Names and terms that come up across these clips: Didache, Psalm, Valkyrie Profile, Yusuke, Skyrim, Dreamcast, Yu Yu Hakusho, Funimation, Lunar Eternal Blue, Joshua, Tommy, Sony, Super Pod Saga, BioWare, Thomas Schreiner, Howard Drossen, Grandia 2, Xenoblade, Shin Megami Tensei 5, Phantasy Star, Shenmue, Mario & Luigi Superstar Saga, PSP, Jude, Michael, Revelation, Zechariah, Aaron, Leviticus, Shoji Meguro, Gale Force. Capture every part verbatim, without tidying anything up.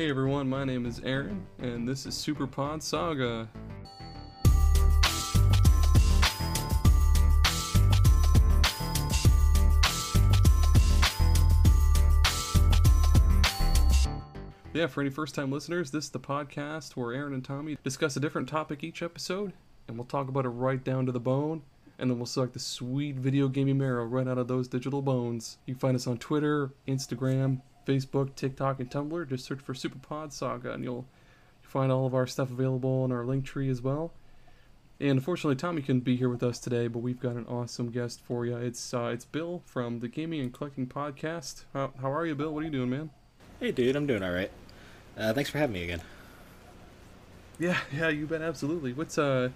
Hey everyone, my name is Aaron, and this is Super Pod Saga. Yeah, for any first-time listeners, this is the podcast where Aaron and Tommy discuss a different topic each episode, and we'll talk about it right down to the bone, and then we'll select the sweet video gaming marrow right out of those digital bones. You can find us on Twitter, Instagram, Facebook, TikTok, and Tumblr. Just search for Super Pod Saga, and you'll find all of our stuff available in our link tree as well. And unfortunately, Tommy couldn't be here with us today, but we've got an awesome guest for you. It's uh, it's Bill from the Gaming and Collecting Podcast. How, how are you, Bill? What are you doing, man? Hey, dude, I'm doing all right. Uh, thanks for having me again. Yeah, yeah, you bet, absolutely. What's uh,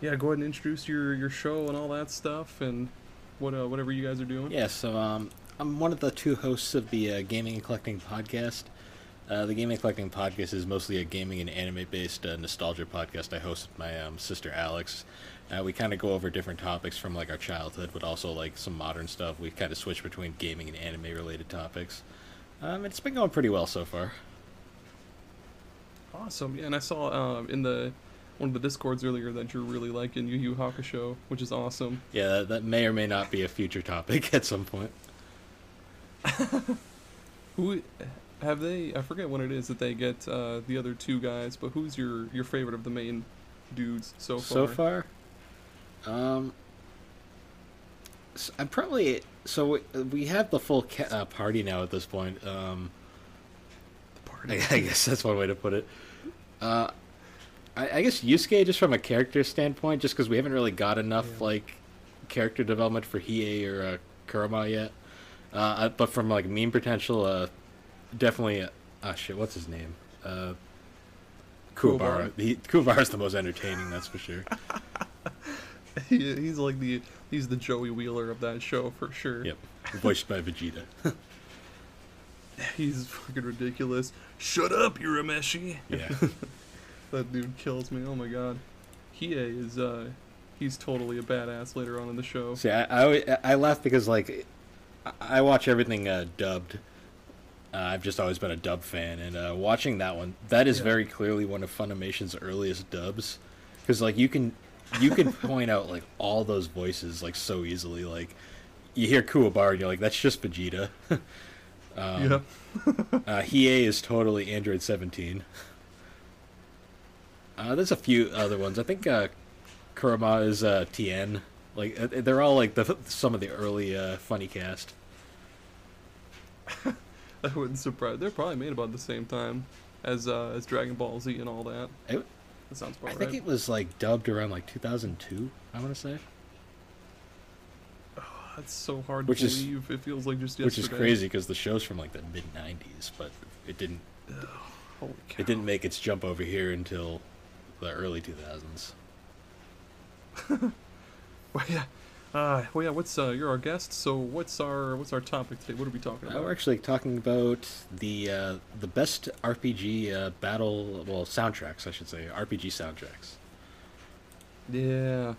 yeah, go ahead and introduce your, your show and all that stuff, and what uh, whatever you guys are doing. Yeah, so um, I'm one of the two hosts of the uh, Gaming and Collecting Podcast. Uh, the Gaming and Collecting Podcast is mostly a gaming and anime-based uh, nostalgia podcast I host with my um, sister Alex. Uh, we kind of go over different topics from like our childhood, but also like some modern stuff. We kind of switch between gaming and anime-related topics. Um, it's been going pretty well so far. Awesome, yeah, and I saw um, in the one of the Discords earlier that you're really liking Yu Yu Hakusho, which is awesome. Yeah, that, that may or may not be a future topic at some point. Who have they? I forget what it is that they get uh, the other two guys, but who's your, your favorite of the main dudes so far? So far, um, so I'm probably so we, we have the full ca- uh, party now at this point. Um, the party, I, I guess that's one way to put it. Uh, I, I guess Yusuke, just from a character standpoint, just because we haven't really got enough yeah. like character development for Hiei or uh, Kurama yet. Uh, but from like meme potential, uh, definitely. Uh, oh shit, what's his name? Uh, Kuwabara. Kuwabara's the most entertaining, that's for sure. he, he's like the he's the Joey Wheeler of that show for sure. Yep, voiced by Vegeta. He's fucking ridiculous. Shut up, Urameshi. Yeah, that dude kills me. Oh my god, Hiei is uh, he's totally a badass later on in the show. See, I I, I laugh because like. I watch everything uh, dubbed. Uh, I've just always been a dub fan, and uh, watching that one, that is yeah. very clearly one of Funimation's earliest dubs, because like you can, you can point out like all those voices like so easily. Like you hear Kuwabara, and you're like, that's just Vegeta. um, yeah. uh, Hiei is totally Android seventeen. Uh, there's a few other ones. I think uh, Kurama is uh, Tien. Like they're all like the some of the early uh, funny cast. That wouldn't surprise. They're probably made about the same time as uh, as Dragon Ball Z and all that. It, that sounds about I right. I think it was like dubbed around like two thousand two. I want to say. Oh, that's so hard which to is, believe. It feels like just yesterday. Which is crazy because the show's from like the mid nineties, but it didn't. Ugh, holy cow. It didn't make its jump over here until the early two thousands. Well yeah, uh, well yeah. What's uh, you're our guest, so what's our what's our topic today? What are we talking about? Uh, we're actually talking about the uh, the best R P G uh, battle well soundtracks, I should say, R P G soundtracks. Yeah,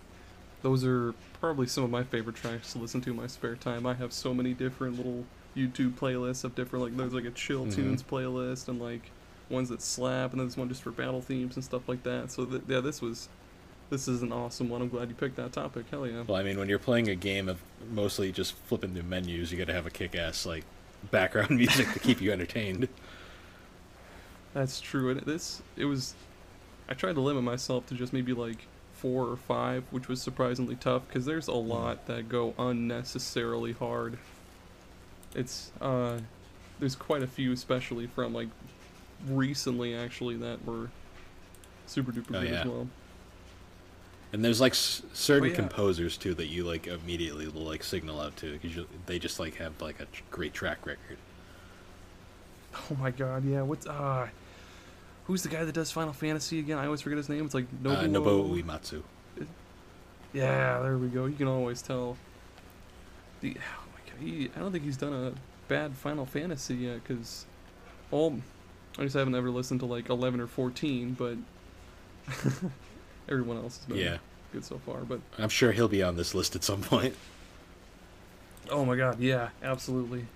those are probably some of my favorite tracks to listen to in my spare time. I have so many different little YouTube playlists of different like there's like a chill mm-hmm. tunes playlist and like ones that slap, and then there's one just for battle themes and stuff like that. So th- yeah, this was. This is an awesome one. I'm glad you picked that topic. Hell yeah. Well, I mean, when you're playing a game of mostly just flipping through menus, you got to have a kick-ass like background music to keep you entertained. That's true. And this, it was. I tried to limit myself to just maybe like four or five, which was surprisingly tough because there's a lot that go unnecessarily hard. It's uh, there's quite a few, especially from like recently actually that were super duper oh, good yeah. as well. And there's like s- certain oh, yeah. composers too that you like immediately will like signal out to because they just like have like a tr- great track record. Oh my god, yeah. What's uh, who's the guy that does Final Fantasy again? I always forget his name. It's like Nobuo. Uh, Nobuo Uematsu. Yeah, there we go. You can always tell. The oh my god, he, I don't think he's done a bad Final Fantasy yet because all I just haven't ever listened to like eleven or fourteen, but. Everyone else has been yeah. good so far, but I'm sure he'll be on this list at some point. Oh my god, yeah, absolutely.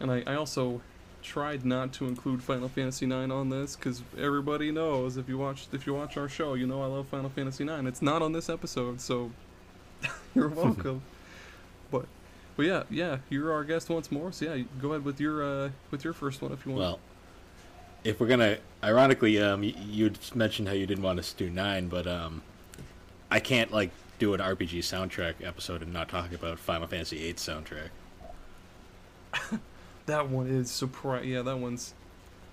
And I, I also tried not to include Final Fantasy nine on this because everybody knows, if you watch if you watch our show, you know I love Final Fantasy nine. It's not on this episode, so you're welcome. but but yeah, yeah, you're our guest once more. So yeah, go ahead with your uh, with your first one if you want. Well, if we're gonna, ironically, um, you, you mentioned how you didn't want us to do nine, but um, I can't like do an R P G soundtrack episode and not talk about Final Fantasy eight soundtrack. That one is surprising. Yeah, that one's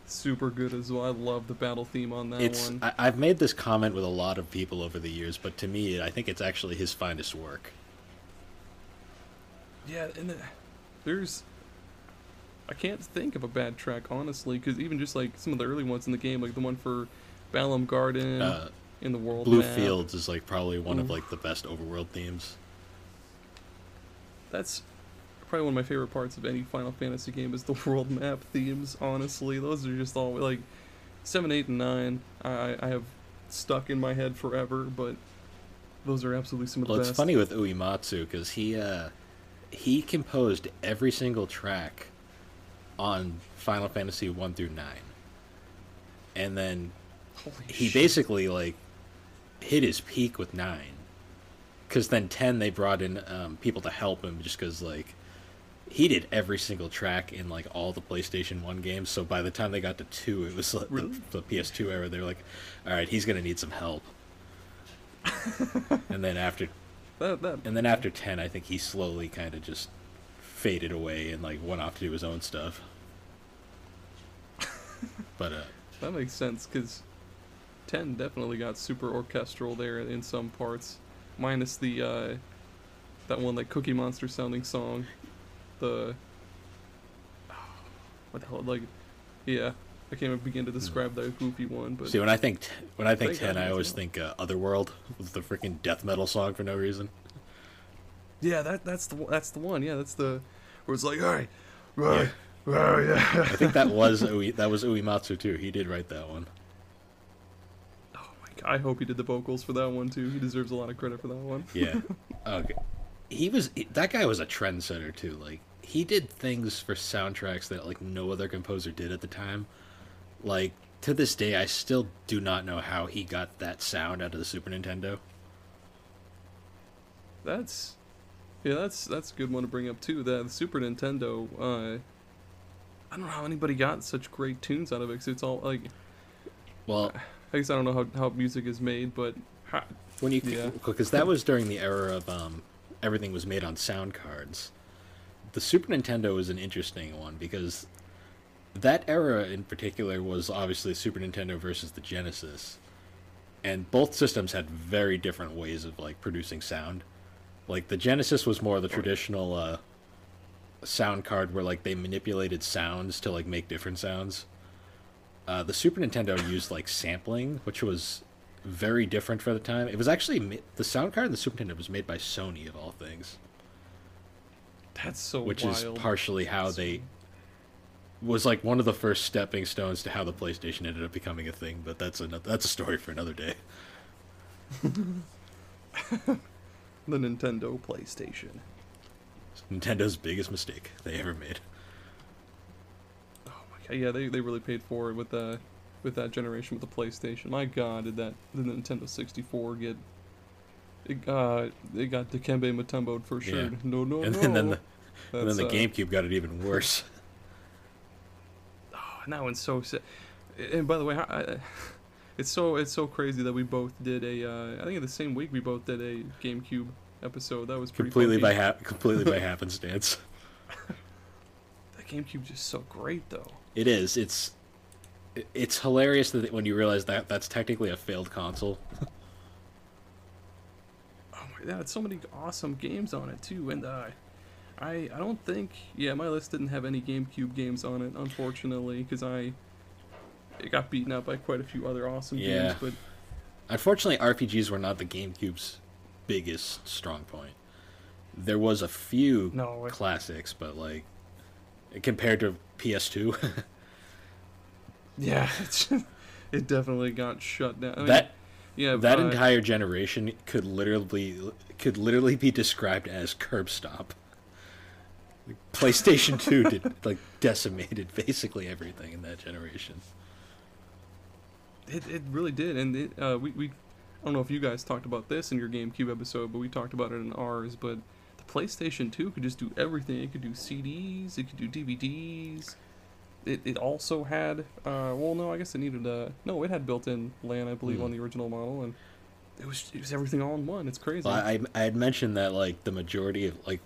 super good as well. I love the battle theme on that it's, one. I, I've made this comment with a lot of people over the years, but to me, I think it's actually his finest work. Yeah, and the, there's... I can't think of a bad track, honestly, because even just, like, some of the early ones in the game, like the one for Balam Garden, uh, in the world Blue map. Fields is, like, probably one Ooh. of, like, the best overworld themes. That's... probably one of my favorite parts of any Final Fantasy game is the world map themes, honestly. Those are just all, like, seven, eight, and nine I, I have stuck in my head forever, but those are absolutely some of the well, best. Well, it's funny with Uematsu, because he, uh, he composed every single track on Final Fantasy one through nine. And then Holy he shit. basically, like, hit his peak with nine. Because then ten, they brought in um, people to help him, just because, like, he did every single track in, like, all the PlayStation one games, so by the time they got to two, it was like really? the, the P S two era. They were like, all right, he's going to need some help. and then after that, that, and then after ten, I think he slowly kind of just faded away and, like, went off to do his own stuff. But uh, that makes sense, because ten definitely got super orchestral there in some parts, minus the, uh, that one, like, Cookie Monster-sounding song. The what the hell like yeah I can't even begin to describe mm. that goofy one. But see, when I think t- when I think ten, I, I always think uh, Otherworld with the freaking death metal song for no reason. Yeah, that that's the that's the one. Yeah, that's the where it's like all right, right, yeah. right. Yeah. I think that was Ue, that was Uematsu too. He did write that one. Oh my god! I hope he did the vocals for that one too. He deserves a lot of credit for that one. Yeah. Okay. He was that guy was a trendsetter too. Like, he did things for soundtracks that, like, no other composer did at the time. Like, to this day, I still do not know how he got that sound out of the Super Nintendo. That's, yeah, that's that's a good one to bring up too. That the Super Nintendo, uh, I don't know how anybody got such great tunes out of it. Because it's all like, well, I guess I don't know how how music is made, but how, when you because yeah. that was during the era of um. everything was made on sound cards. The Super Nintendo was an interesting one because that era in particular was obviously Super Nintendo versus the Genesis, and both systems had very different ways of, like, producing sound. Like, the Genesis was more the traditional uh, sound card where, like, they manipulated sounds to, like, make different sounds. Uh, the Super Nintendo used, like, sampling, which was very different for the time. It was actually the sound card in the Super Nintendo was made by Sony of all things. That's so wild. Which is partially how they was like one of the first stepping stones to how the PlayStation ended up becoming a thing. But that's another that's a story for another day. The Nintendo PlayStation. It's Nintendo's biggest mistake they ever made. Oh my god! Yeah, they they really paid for it with the. Uh... with that generation with the PlayStation. My god, did that the Nintendo sixty-four get it uh it got Dikembe Mutombo'd for sure. Yeah. No no and no. Then, then the, and then the uh, GameCube got it even worse. Oh, and that one's so sad. And by the way, I, it's so it's so crazy that we both did a uh, I think in the same week we both did a GameCube episode. That was pretty completely funky. by hap- completely by happenstance. That GameCube's just so great though. It is. It's It's hilarious that when you realize that that's technically a failed console. Oh my god, so many awesome games on it too, and uh, I I don't think yeah my list didn't have any GameCube games on it, unfortunately, because I it got beaten up by quite a few other awesome yeah. games. But unfortunately, R P Gs were not the GameCube's biggest strong point. There was a few no, it... classics, but like compared to P S two. Yeah, it's just, it definitely got shut down. I mean, that yeah, that uh, entire generation could literally could literally be described as curb stop. PlayStation two did like decimated basically everything in that generation. It it really did, and it, uh, we we I don't know if you guys talked about this in your GameCube episode, but we talked about it in ours. But the PlayStation two could just do everything. It could do C Ds. It could do D V Ds. It it also had uh well no I guess it needed a no it had built-in LAN I believe mm. on the original model, and it was it was everything all in one. It's crazy. Well, I I had mentioned that like the majority of like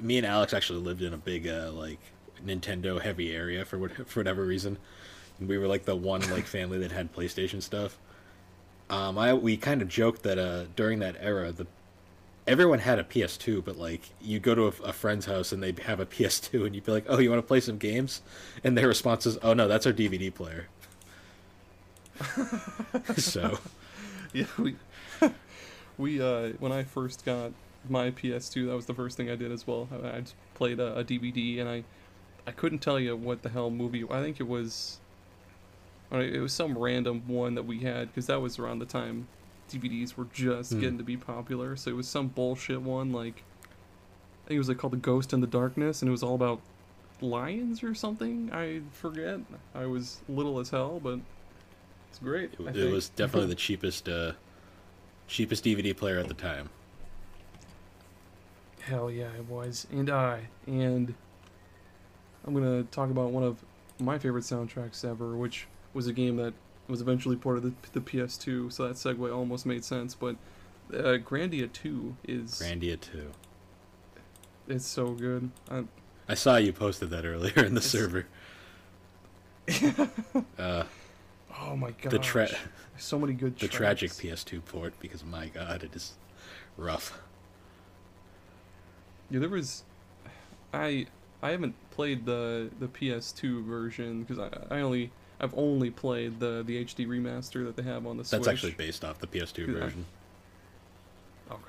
me and Alex actually lived in a big uh, like Nintendo heavy area for what, for whatever reason. We were like the one like family that had PlayStation stuff. Um, I we kind of joked that uh, during that era, the everyone had a P S two, but like you go to a, a friend's house and they have a P S two, and you'd be like, "Oh, you want to play some games?" And their response is, "Oh no, that's our D V D player." So, yeah, we we uh, when I first got my P S two, that was the first thing I did as well. I, I just played a, a D V D, and I I couldn't tell you what the hell movie. I think it was. It was some random one that we had, because that was around the time D V Ds were just mm. getting to be popular. So it was some bullshit one, like, I think it was like called The Ghost in the Darkness, and it was all about lions or something. I forget. I was little as hell, but it's great. It, I think. It was definitely the cheapest, uh, cheapest D V D player at the time. Hell yeah, it was. And I and I'm gonna talk about one of my favorite soundtracks ever, which was a game that was eventually ported to the, the P S two, so that segue almost made sense, but uh, Grandia two is... Grandia two. It's so good. I, I saw you posted that earlier in the server. uh, oh my god! The tra- so many good tracks. The tragic P S two port, because my god, it is rough. Yeah, there was... I I haven't played the, the P S two version, because I, I only... I've only played the the H D remaster that they have on the Switch. That's actually based off the P S two version. I, okay.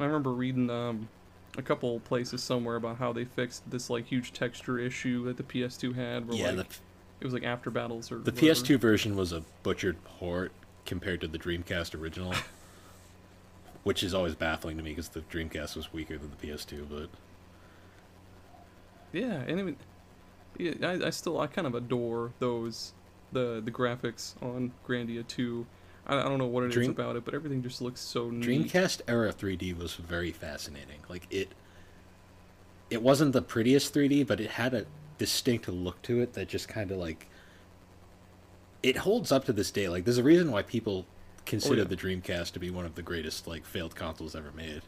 I remember reading um, a couple places somewhere about how they fixed this like huge texture issue that the P S two had. Where, yeah, like, the, it was like after battles or. The whatever. P S two version was a butchered port compared to the Dreamcast original, which is always baffling to me because the Dreamcast was weaker than the P S two, but. Yeah, and I mean, yeah, I, I still I kind of adore those. The, the graphics on Grandia two, I, I don't know what it Dream, is about it, but everything just looks so neat. Dreamcast era three D was very fascinating. Like it, it wasn't the prettiest three D, but it had a distinct look to it that just kind of like. It holds up to this day. Like there's a reason why people consider oh, yeah. the Dreamcast to be one of the greatest like failed consoles ever made.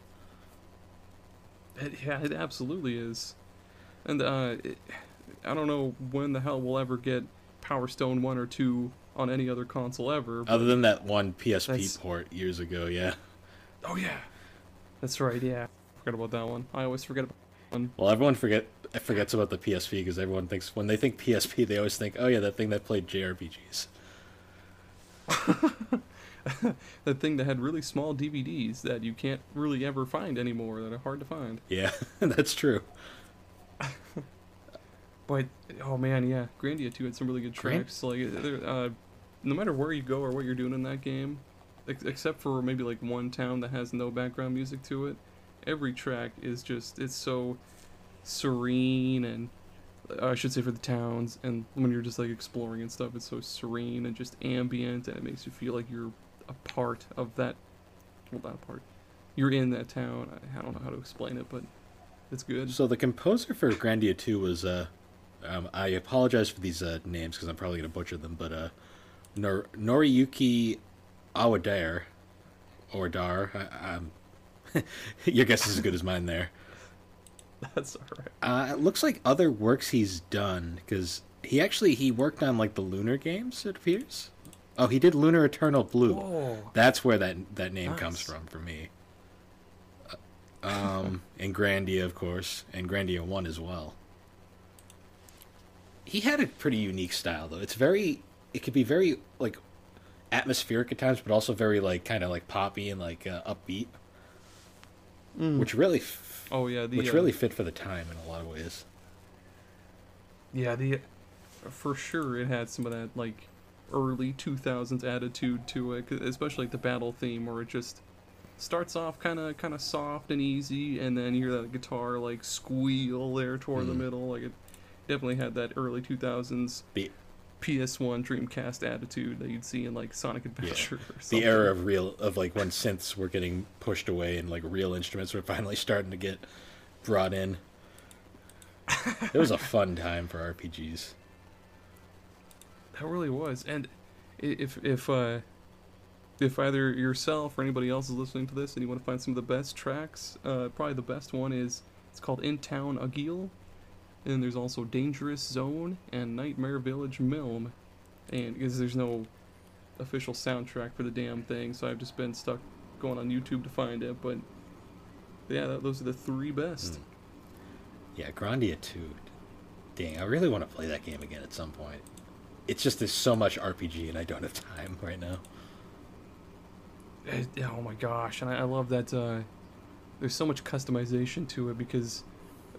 It, yeah, it absolutely is, and uh, it, I don't know when the hell we'll ever get Power Stone one or two on any other console ever. Other than that one P S P that's... port years ago, yeah. Oh, yeah. That's right, yeah. I forgot about that one. I always forget about that one. Well, everyone forget forgets about the P S P because everyone thinks... When they think P S P, they always think, oh, yeah, that thing that played J R P Gs. That thing that had really small D V Ds that you can't really ever find anymore, that are hard to find. Yeah, that's true. But, oh man, yeah, Grandia two had some really good tracks. Like, uh, no matter where you go or what you're doing in that game, ex- except for maybe like one town that has no background music to it, every track is just, it's so serene and, uh, I should say for the towns, and when you're just like exploring and stuff, it's so serene and just ambient, and it makes you feel like you're a part of that, well, not a part, you're in that town. I, I don't know how to explain it, but it's good. So the composer for Grandia two was, uh, Um, I apologize for these uh, names because I'm probably going to butcher them, but uh, Nor- Noriyuki Awadare, or Dar, I- I'm your guess is as good as mine there. That's alright. Uh, it looks like other works he's done, because he actually, he worked on like the Lunar games, it appears. Oh, he did Lunar Eternal Blue. Whoa. That's where that, that name nice. comes from for me. Uh, um, and Grandia, of course, and Grandia one as well. He had a pretty unique style, though. It's very... It could be very, like, atmospheric at times, but also very, like, kind of, like, poppy and, like, uh, upbeat. Mm. Which really... F- oh, yeah. The, which uh, really fit for the time in a lot of ways. Yeah, the... For sure, it had some of that, like, early two thousands attitude to it, especially, like, the battle theme, where it just... starts off kind of kind of soft and easy, and then you hear that guitar like squeal there toward mm. the middle. Like, it definitely had that early two thousands beat. P S one Dreamcast attitude that you'd see in like Sonic Adventure. Yeah. Or something. The era of real of like when synths were getting pushed away and like real instruments were finally starting to get brought in. It was a fun time for R P Gs. That really was. And if if uh, if either yourself or anybody else is listening to this and you want to find some of the best tracks, uh, probably the best one is it's called In Town Agil. And there's also Dangerous Zone and Nightmare Village Milm. And because there's no official soundtrack for the damn thing, so I've just been stuck going on YouTube to find it. But yeah, that, those are the three best. Mm. Yeah, Grandia two. Dang, I really want to play that game again at some point. It's just there's so much R P G and I don't have time right now. It, oh my gosh, and I, I love that uh, there's so much customization to it because...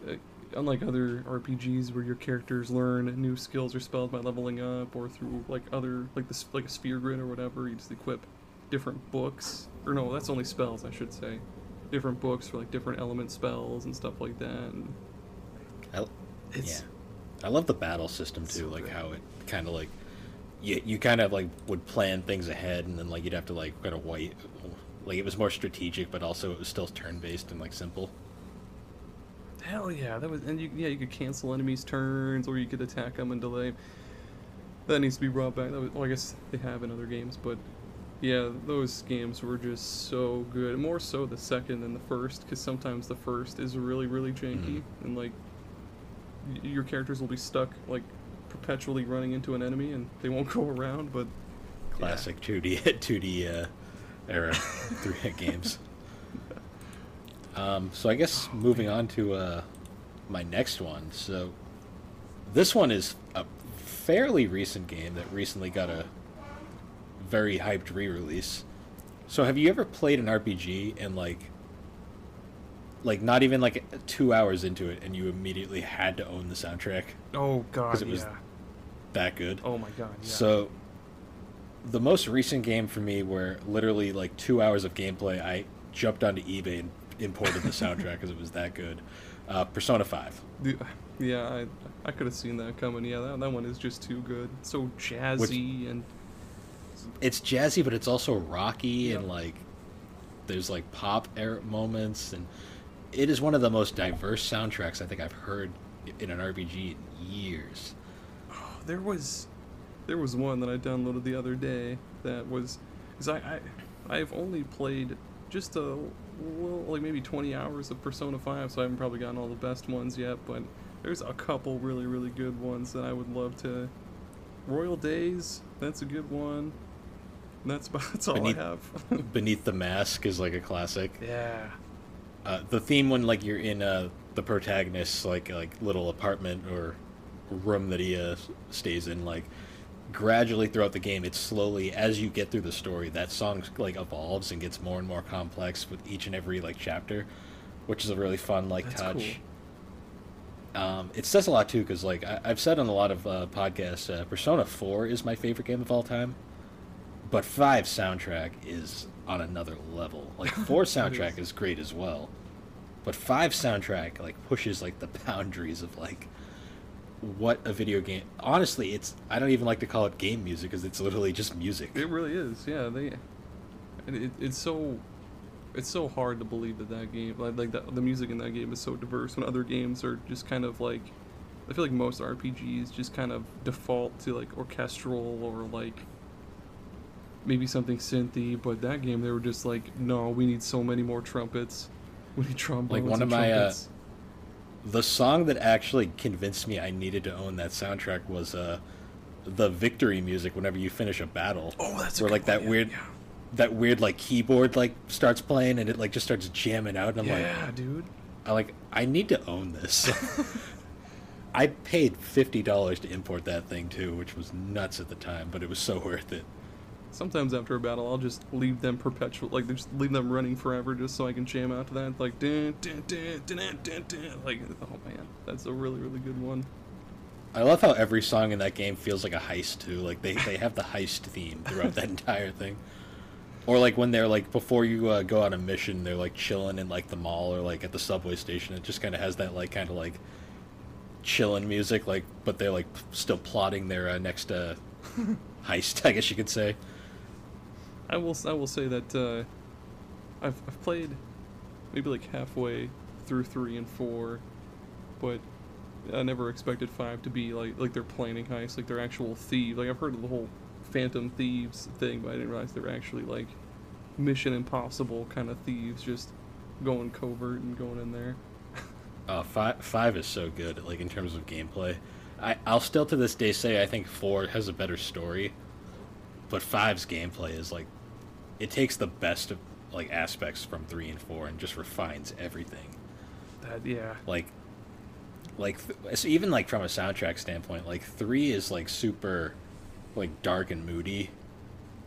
Uh, unlike other R P Gs where your characters learn new skills or spells by leveling up or through like other like this like a sphere grid or whatever, you just equip different books or no that's only spells I should say different books for like different element spells and stuff like that. And I, it's, yeah I love the battle system too, like good. How it kind of like you you kind of like would plan things ahead and then like you'd have to like kind of wait, like it was more strategic but also it was still turn-based and like simple. Hell yeah, that was, and you, yeah, you could cancel enemies' turns, or you could attack them and delay. That needs to be brought back. That was, well, I guess they have in other games, but yeah, those games were just so good. More so the second than the first, because sometimes the first is really, really janky, mm-hmm. and like your characters will be stuck like perpetually running into an enemy, and they won't go around. But classic yeah. two D, two D uh, era three games. Um, so I guess moving on to uh, my next one. So this one is a fairly recent game that recently got a very hyped re-release. So have you ever played an R P G and like, like not even like two hours into it and you immediately had to own the soundtrack? Oh god, because it was yeah. that good. Oh my god. Yeah. So the most recent game for me, where literally like two hours of gameplay, I jumped onto eBay and imported the soundtrack because it was that good. Uh, Persona five. Yeah, I I could have seen that coming. Yeah, that, that one is just too good. It's so jazzy. Which, and it's jazzy, but it's also rocky yeah. and like there's like pop air moments, and it is one of the most diverse soundtracks I think I've heard in an R P G in years. Oh, there was there was one that I downloaded the other day that was because I, I I've only played just a. Well, like maybe twenty hours of Persona five, so I haven't probably gotten all the best ones yet, but there's a couple really, really good ones that I would love to... Royal Days, that's a good one. And that's, about, that's all Beneath, I have. Beneath the Mask is like a classic. Yeah. Uh, the theme when like you're in uh, the protagonist's like like little apartment or room that he uh, stays in, like gradually throughout the game, it's slowly as you get through the story that song like evolves and gets more and more complex with each and every like chapter, which is a really fun like That's touch. Cool. Um, it says a lot too because like I- I've said on a lot of uh, podcasts, uh, Persona four is my favorite game of all time, but five soundtrack is on another level. Like four soundtrack is. is great as well, but five soundtrack like pushes like the boundaries of like. What a video game. Honestly, it's I don't even like to call it game music because it's literally just music. It really is. Yeah, they and it, it's so it's so hard to believe that that game like like the, the music in that game is so diverse when other games are just kind of like I feel like most R P Gs just kind of default to like orchestral or like maybe something synthy, but that game they were just like no, we need so many more trumpets. We need trombones. Like one of my uh, The song that actually convinced me I needed to own that soundtrack was uh, the victory music whenever you finish a battle. Oh, that's where a good like that one, weird, yeah. that weird like keyboard like starts playing and it like just starts jamming out. And I'm yeah, like, yeah, dude. I like I need to own this. I paid fifty dollars to import that thing too, which was nuts at the time, but it was so worth it. Sometimes after a battle, I'll just leave them perpetual, like just leave them running forever, just so I can jam out to that, like dun, dun, dun, dun, dun, dun. Like, oh man, that's a really, really good one. I love how every song in that game feels like a heist too. Like they, they have the heist theme throughout that entire thing. Or like when they're like before you uh, go on a mission, they're like chilling in like the mall or like at the subway station. It just kind of has that like kind of like chilling music, like but they're like still plotting their uh, next uh, heist, I guess you could say. I will. I will say that uh, I've I've played maybe like halfway through three and four, but I never expected five to be like like they're planning heists, like they're actual thieves. Like I've heard of the whole Phantom Thieves thing, but I didn't realize they were actually like Mission Impossible kind of thieves, just going covert and going in there. uh, five five is so good, like in terms of gameplay. I I'll still to this day say I think four has a better story, but five's gameplay is like it takes the best of like aspects from three and four and just refines everything. That yeah. Like. Like, th- so even, like, from a soundtrack standpoint, like, three is, like, super, like, dark and moody.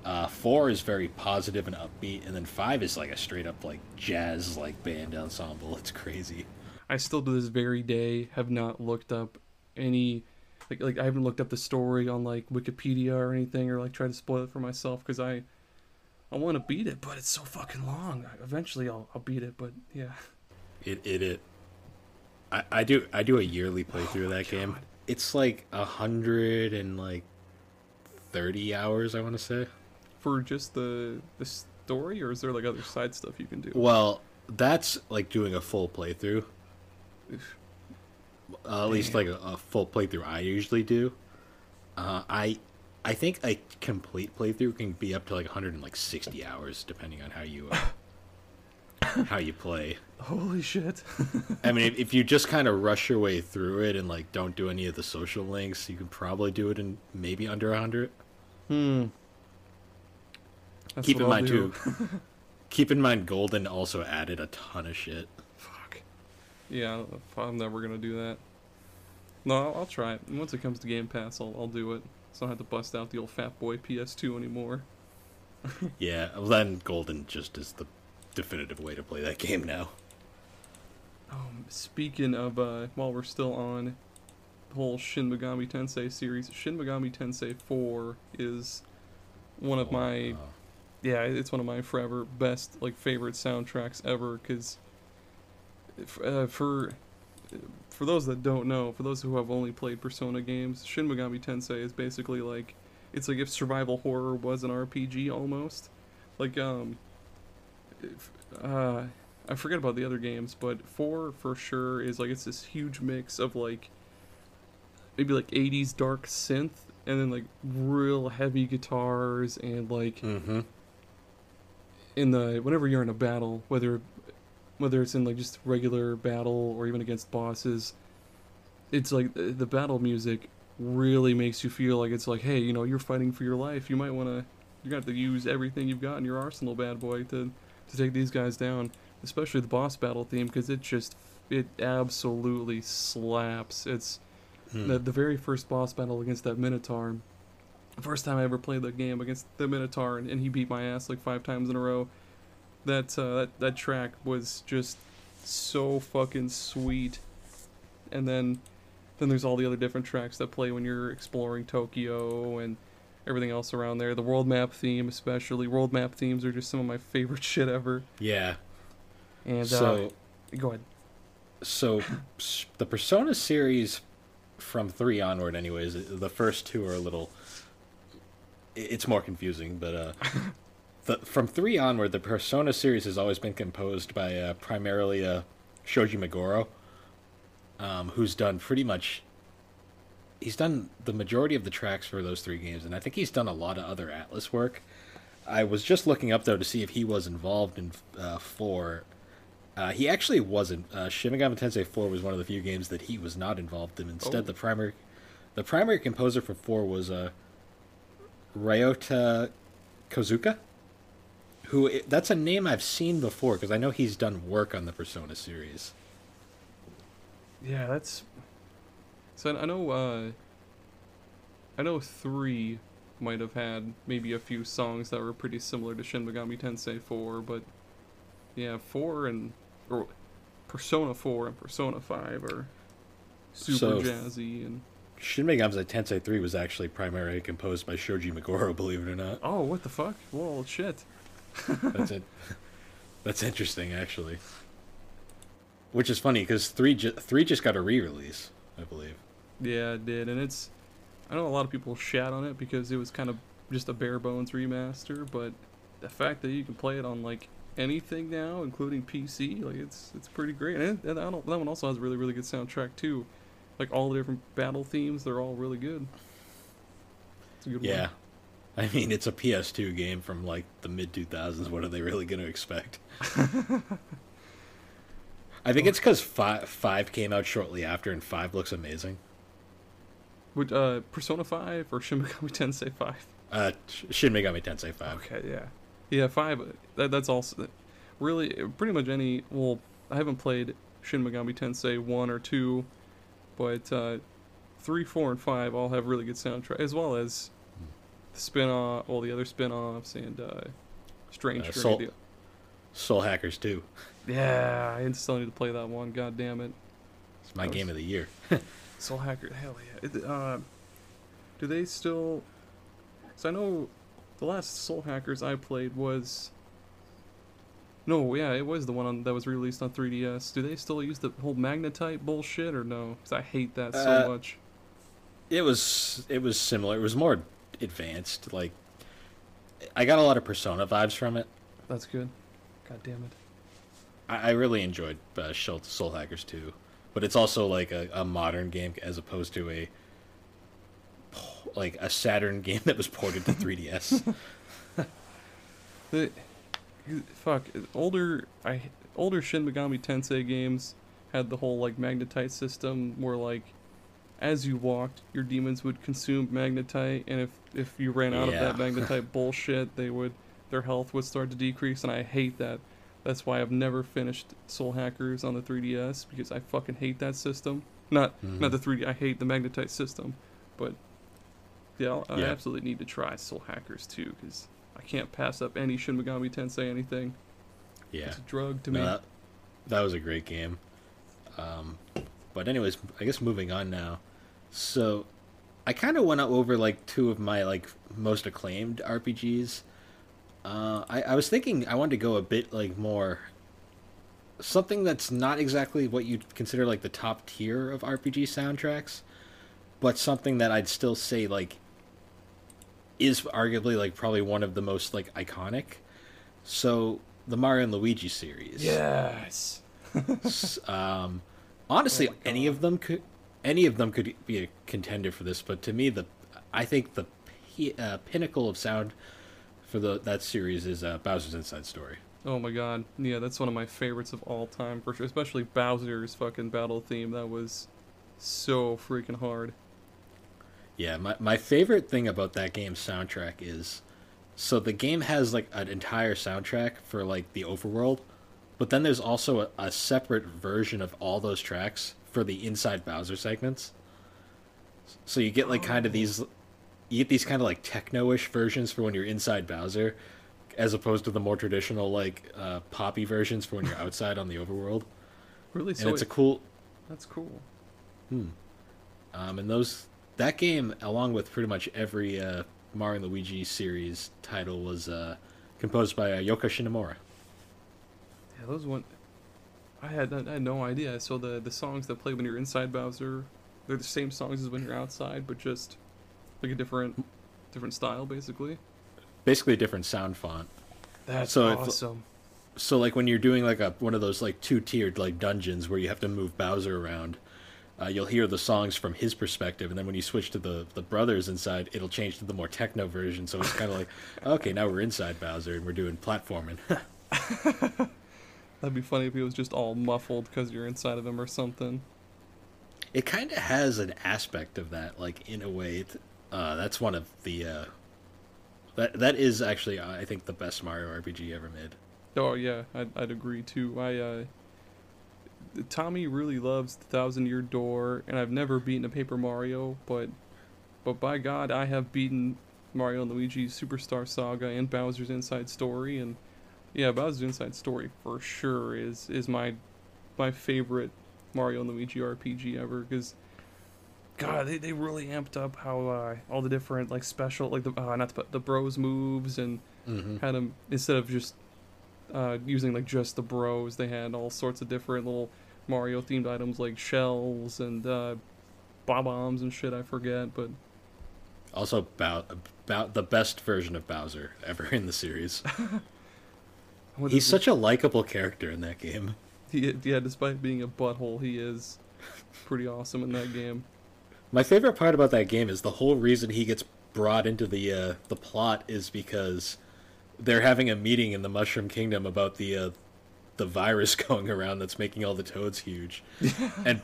Uh, four is very positive and upbeat. And then five is, like, a straight-up, like, jazz, like, band ensemble. It's crazy. I still, to this very day, have not looked up any... Like, like I haven't looked up the story on, like, Wikipedia or anything or, like, tried to spoil it for myself because I I want to beat it, but it's so fucking long. Eventually I'll, I'll beat it, but, yeah. It, it, it. I, I do I do a yearly playthrough oh of that God. game. It's like a hundred and like thirty hours, I want to say, for just the the story. Or is there like other side stuff you can do? Well, that's like doing a full playthrough. Uh, at least like a, a full playthrough I usually do. Uh, I I think a complete playthrough can be up to like a hundred and like sixty hours, depending on how you. Uh, how you play. Holy shit. I mean, if, if you just kind of rush your way through it and like don't do any of the social links, you can probably do it in maybe under one hundred. Hmm. That's keep in I'll mind do. too keep in mind Golden also added a ton of shit. Fuck yeah, I'm never gonna do that. No, I'll, I'll try it once it comes to Game Pass. I'll, I'll do it so I don't have to bust out the old fat boy P S two anymore. Yeah, well then Golden just is the definitive way to play that game now. Um, speaking of, uh, while we're still on the whole Shin Megami Tensei series, Shin Megami Tensei four is one of oh, my, wow. yeah, it's one of my forever best, like, favorite soundtracks ever, because uh, for for those that don't know, for those who have only played Persona games, Shin Megami Tensei is basically like, it's like if survival horror was an R P G almost. Like, um... Uh, I forget about the other games, but four for sure is like it's this huge mix of like maybe like eighties dark synth and then like real heavy guitars and like mm-hmm. in the whenever you're in a battle, whether whether it's in like just regular battle or even against bosses, it's like the, the battle music really makes you feel like it's like, hey, you know, you're fighting for your life. You might want to you're gonna have to use everything you've got in your arsenal, bad boy, to. to take these guys down, especially the boss battle theme, because it just, it absolutely slaps. It's hmm. the, the very first boss battle against that Minotaur. First time I ever played the game against the Minotaur, and, and he beat my ass like five times in a row. That, uh, that that track was just so fucking sweet. And then, then there's all the other different tracks that play when you're exploring Tokyo and everything else around there. The world map theme, especially. World map themes are just some of my favorite shit ever. Yeah. And, so... Uh, go ahead. So, the Persona series, from three onward anyways, the first two are a little... It's more confusing, but, uh... the, from three onward, the Persona series has always been composed by, uh, primarily, uh, Shoji Meguro, um, who's done pretty much... He's done the majority of the tracks for those three games, and I think he's done a lot of other Atlas work. I was just looking up, though, to see if he was involved in uh, four. Uh, he actually wasn't. Uh, Shin Megami Tensei four was one of the few games that he was not involved in. Instead, oh. the primary the primary composer for four was uh, Ryota Kozuka, who that's a name I've seen before, because I know he's done work on the Persona series. Yeah, that's... So I know, uh, I know three might have had maybe a few songs that were pretty similar to Shin Megami Tensei four, but yeah, four and or Persona four and Persona five are super so jazzy. And Shin Megami Tensei three was actually primarily composed by Shoji Meguro, believe it or not. Oh, what the fuck? Well, shit. That's it. That's interesting, actually. Which is funny because three, ju- three just got a re-release, I believe. Yeah, it did, and it's. I know a lot of people shat on it because it was kind of just a bare bones remaster, but the fact that you can play it on like anything now, including P C, like it's it's pretty great. And, and I don't, that one also has a really really good soundtrack too. Like all the different battle themes, they're all really good. It's a good yeah. one. I mean, it's a P S two game from like the mid two thousands. What are they really going to expect? I think it's because five, five came out shortly after, and five looks amazing. Would uh, Persona five or Shin Megami Tensei five? Uh, Shin Megami Tensei five. Okay, yeah. Yeah, five, that, that's also... Really, pretty much any... Well, I haven't played Shin Megami Tensei one or two, but uh, three, four, and five all have really good soundtracks, as well as... spin-off, all well, the other spin-offs and uh, Strange uh, Soul, deal. Soul Hackers two. Yeah, I still need to play that one. God damn it! It's my was, game of the year. Soul Hacker, hell yeah! It, uh, do they still? So I know the last Soul Hackers I played was no, yeah, it was the one on, that was released on three D S. Do they still use the whole Magnetite bullshit or no? Because I hate that so uh, much. It was it was similar. It was more advanced. Like, I got a lot of Persona vibes from it. That's good. God damn it. I, I really enjoyed uh, Soul Hackers two, but it's also like a, a modern game as opposed to a like a Saturn game that was ported to three D S. the, fuck older I older Shin Megami Tensei games had the whole like Magnetite system where like as you walked, your demons would consume magnetite, and if, if you ran out yeah. of that magnetite bullshit, they would their health would start to decrease, and I hate that. That's why I've never finished Soul Hackers on the three D S, because I fucking hate that system. Not mm-hmm. not the three D, I hate the magnetite system, but yeah, I yeah. absolutely need to try Soul Hackers too, because I can't pass up any Shin Megami Tensei anything. Yeah. It's a drug to no, me. That, that was a great game. Um, but anyways, I guess moving on now. So, I kind of went over, like, two of my, like, most acclaimed R P Gs. Uh, I, I was thinking I wanted to go a bit, like, more... something that's not exactly what you'd consider, like, the top tier of R P G soundtracks, but something that I'd still say, like, is arguably, like, probably one of the most, like, iconic. So, the Mario and Luigi series. Yes! um, honestly, oh my God. any of them could... Any of them could be a contender for this, but to me, the I think the p- uh, pinnacle of sound for the that series is uh, Bowser's Inside Story. Oh my God, yeah, that's one of my favorites of all time for sure. Especially Bowser's fucking battle theme. That was so freaking hard. Yeah, my my favorite thing about that game's soundtrack is so the game has like an entire soundtrack for like the overworld, but then there's also a, a separate version of all those tracks for the Inside Bowser segments. So you get like kind of these you get these kind of like techno-ish versions for when you're inside Bowser as opposed to the more traditional like uh, poppy versions for when you're outside on the overworld. Really? And so it's it, a cool That's cool. Hmm. Um, and those that game along with pretty much every uh, Mario and Luigi series title was uh, composed by uh, Yoko Shinomura. Yeah, those one I had I had no idea. So the, the songs that play when you're inside Bowser, they're the same songs as when you're outside, but just like a different different style, basically. Basically, a different sound font. That's so awesome. If, so like when you're doing like a one of those like two tiered like dungeons where you have to move Bowser around, uh, you'll hear the songs from his perspective, and then when you switch to the the brothers inside, it'll change to the more techno version. So it's kind of like, okay, now we're inside Bowser and we're doing platforming. That'd be funny if it was just all muffled because you're inside of him or something. It kind of has an aspect of that, like, in a way. Uh, that's one of the... Uh, that That is actually, I think, the best Mario R P G ever made. Oh, yeah. I'd, I'd agree, too. I, uh... Tommy really loves The Thousand Year Door, and I've never beaten a Paper Mario, but... But by God, I have beaten Mario and Luigi's Superstar Saga and Bowser's Inside Story, and... Yeah, Bowser's Inside Story for sure is is my my favorite Mario and Luigi R P G ever because God, they, they really amped up how uh, all the different like special like the uh, not the, the bros moves and mm-hmm. had them, instead of just uh, using like just the bros, they had all sorts of different little Mario themed items like shells and uh, bob-ombs and shit, I forget, but... Also about, about the best version of Bowser ever in the series. He's such a likable character in that game. He, yeah, despite being a butthole, he is pretty awesome in that game. My favorite part about that game is the whole reason he gets brought into the uh, the plot is because they're having a meeting in the Mushroom Kingdom about the uh, the virus going around that's making all the toads huge. And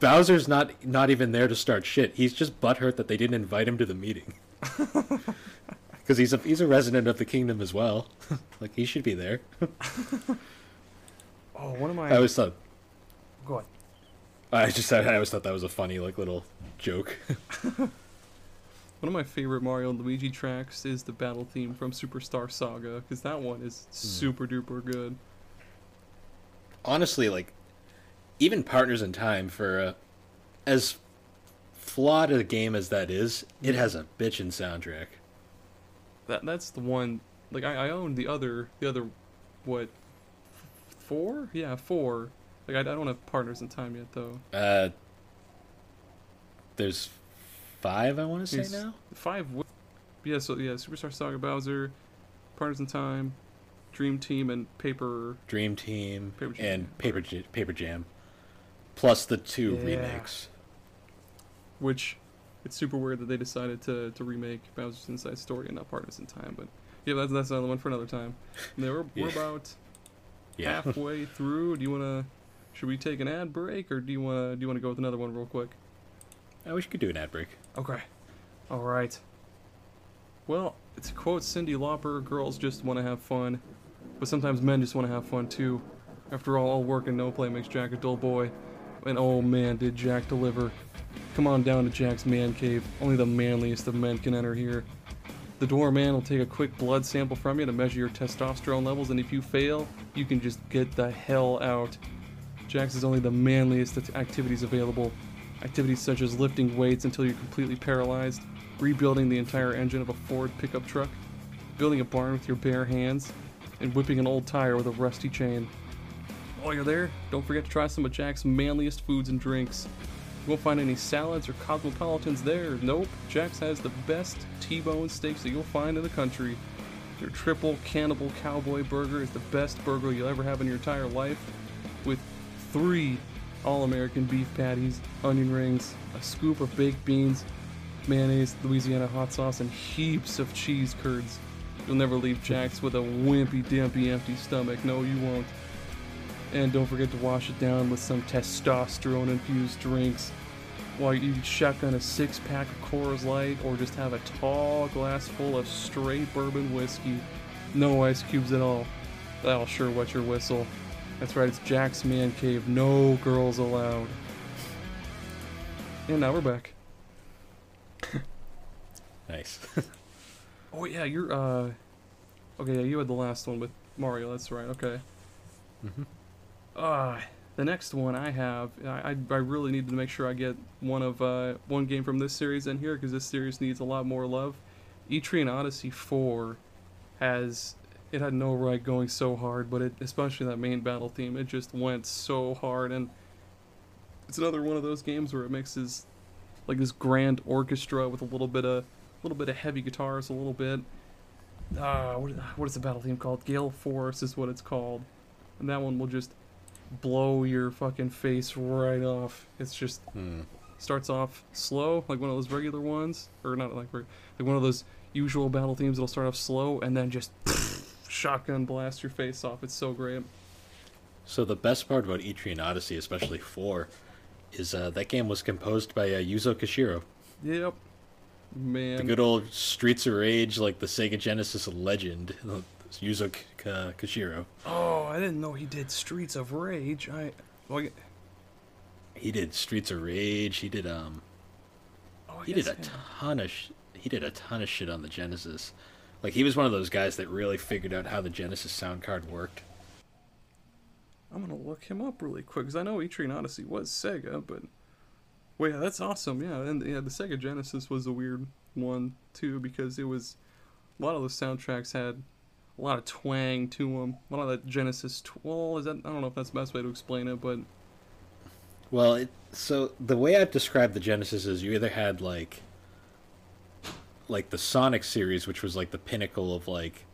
Bowser's not not even there to start shit. He's just butthurt that they didn't invite him to the meeting. Because he's a, he's a resident of the kingdom as well. Like, he should be there. Oh, one of my... I always thought... Go on. I just I always thought that was a funny, like, little joke. One of my favorite Mario and Luigi tracks is the battle theme from Superstar Saga, because that one is mm. super-duper good. Honestly, like, even Partners in Time, for uh, as flawed a game as that is, it has a bitchin' soundtrack. That that's the one. Like I, I own the other, the other, what, four? Yeah, four. Like I, I don't have Partners in Time yet though. Uh, there's five. I want to say there's now. Five. Yeah. So yeah, Superstar Saga, Bowser, Partners in Time, Dream Team, and Paper. Dream Team Paper Jam. and Paper J- Paper Jam, plus the two yeah. remakes. Which. It's super weird that they decided to, to remake Bowser's Inside Story and not Partners in Time, but yeah, that's that's another one for another time. And we're yeah. we're about yeah. halfway through. Do you wanna? Should we take an ad break, or do you wanna do you wanna go with another one real quick? I wish we could do an ad break. Okay. All right. Well, to quote Cyndi Lauper, girls just want to have fun, but sometimes men just want to have fun too. After all, all work and no play makes Jack a dull boy, and oh man, did Jack deliver. Come on down to Jack's Man Cave. Only the manliest of men can enter here. The doorman will take a quick blood sample from you to measure your testosterone levels, and if you fail, you can just get the hell out. Jack's is only the manliest activities available. Activities such as lifting weights until you're completely paralyzed, rebuilding the entire engine of a Ford pickup truck, building a barn with your bare hands, and whipping an old tire with a rusty chain. While you're there, don't forget to try some of Jack's manliest foods and drinks. You won't find any salads or cosmopolitans there. Nope, Jack's has the best T-bone steaks that you'll find in the country. Their triple cannibal cowboy burger is the best burger you'll ever have in your entire life, with three all-American beef patties, onion rings, a scoop of baked beans, mayonnaise, Louisiana hot sauce, and heaps of cheese curds. You'll never leave Jack's with a wimpy-dimpy empty stomach. No, you won't. And don't forget to wash it down with some testosterone-infused drinks. While you shotgun a six-pack of Coors Light, or just have a tall glass full of straight bourbon whiskey. No ice cubes at all. That'll sure wet your whistle. That's right, it's Jack's Man Cave. No girls allowed. And now we're back. Nice. Oh, yeah, you're, uh... Okay, yeah, you had the last one with Mario, that's right, okay. Mm-hmm. Uh, the next one I have, I, I really need to make sure I get one of uh, one game from this series in here, because this series needs a lot more love. Etrian Odyssey four has, it had no right going so hard, but it, especially that main battle theme, it just went so hard, and it's another one of those games where it mixes like this grand orchestra with a little bit of, little bit of heavy guitars, a little bit, uh, what, what is the battle theme called? Gale Force is what it's called, and that one will just blow your fucking face right off. It's just hmm. starts off slow, like one of those regular ones, or not like like one of those usual battle themes that'll start off slow and then just shotgun blast your face off. It's so great. So the best part about Etrian Odyssey, especially four, is uh, that game was composed by uh, Yuzo Koshiro. Yep, man. The good old Streets of Rage, like the Sega Genesis legend. Yuzo K- K- Koshiro. Oh, I didn't know he did Streets of Rage. I, well, I... He did Streets of Rage. He did um. Oh, he did a yeah. ton of sh- he did a ton of shit on the Genesis. Like, he was one of those guys that really figured out how the Genesis sound card worked. I'm gonna look him up really quick, because I know Etrian Odyssey was Sega, but well, yeah, that's awesome. Yeah, and yeah, the Sega Genesis was a weird one too, because it was a lot of the soundtracks had a lot of twang to them. A lot of that Genesis twirl. Is that, I don't know if that's the best way to explain it, but... Well, it, so the way I've described the Genesis is you either had, like, like the Sonic series, which was, like, the pinnacle of, like,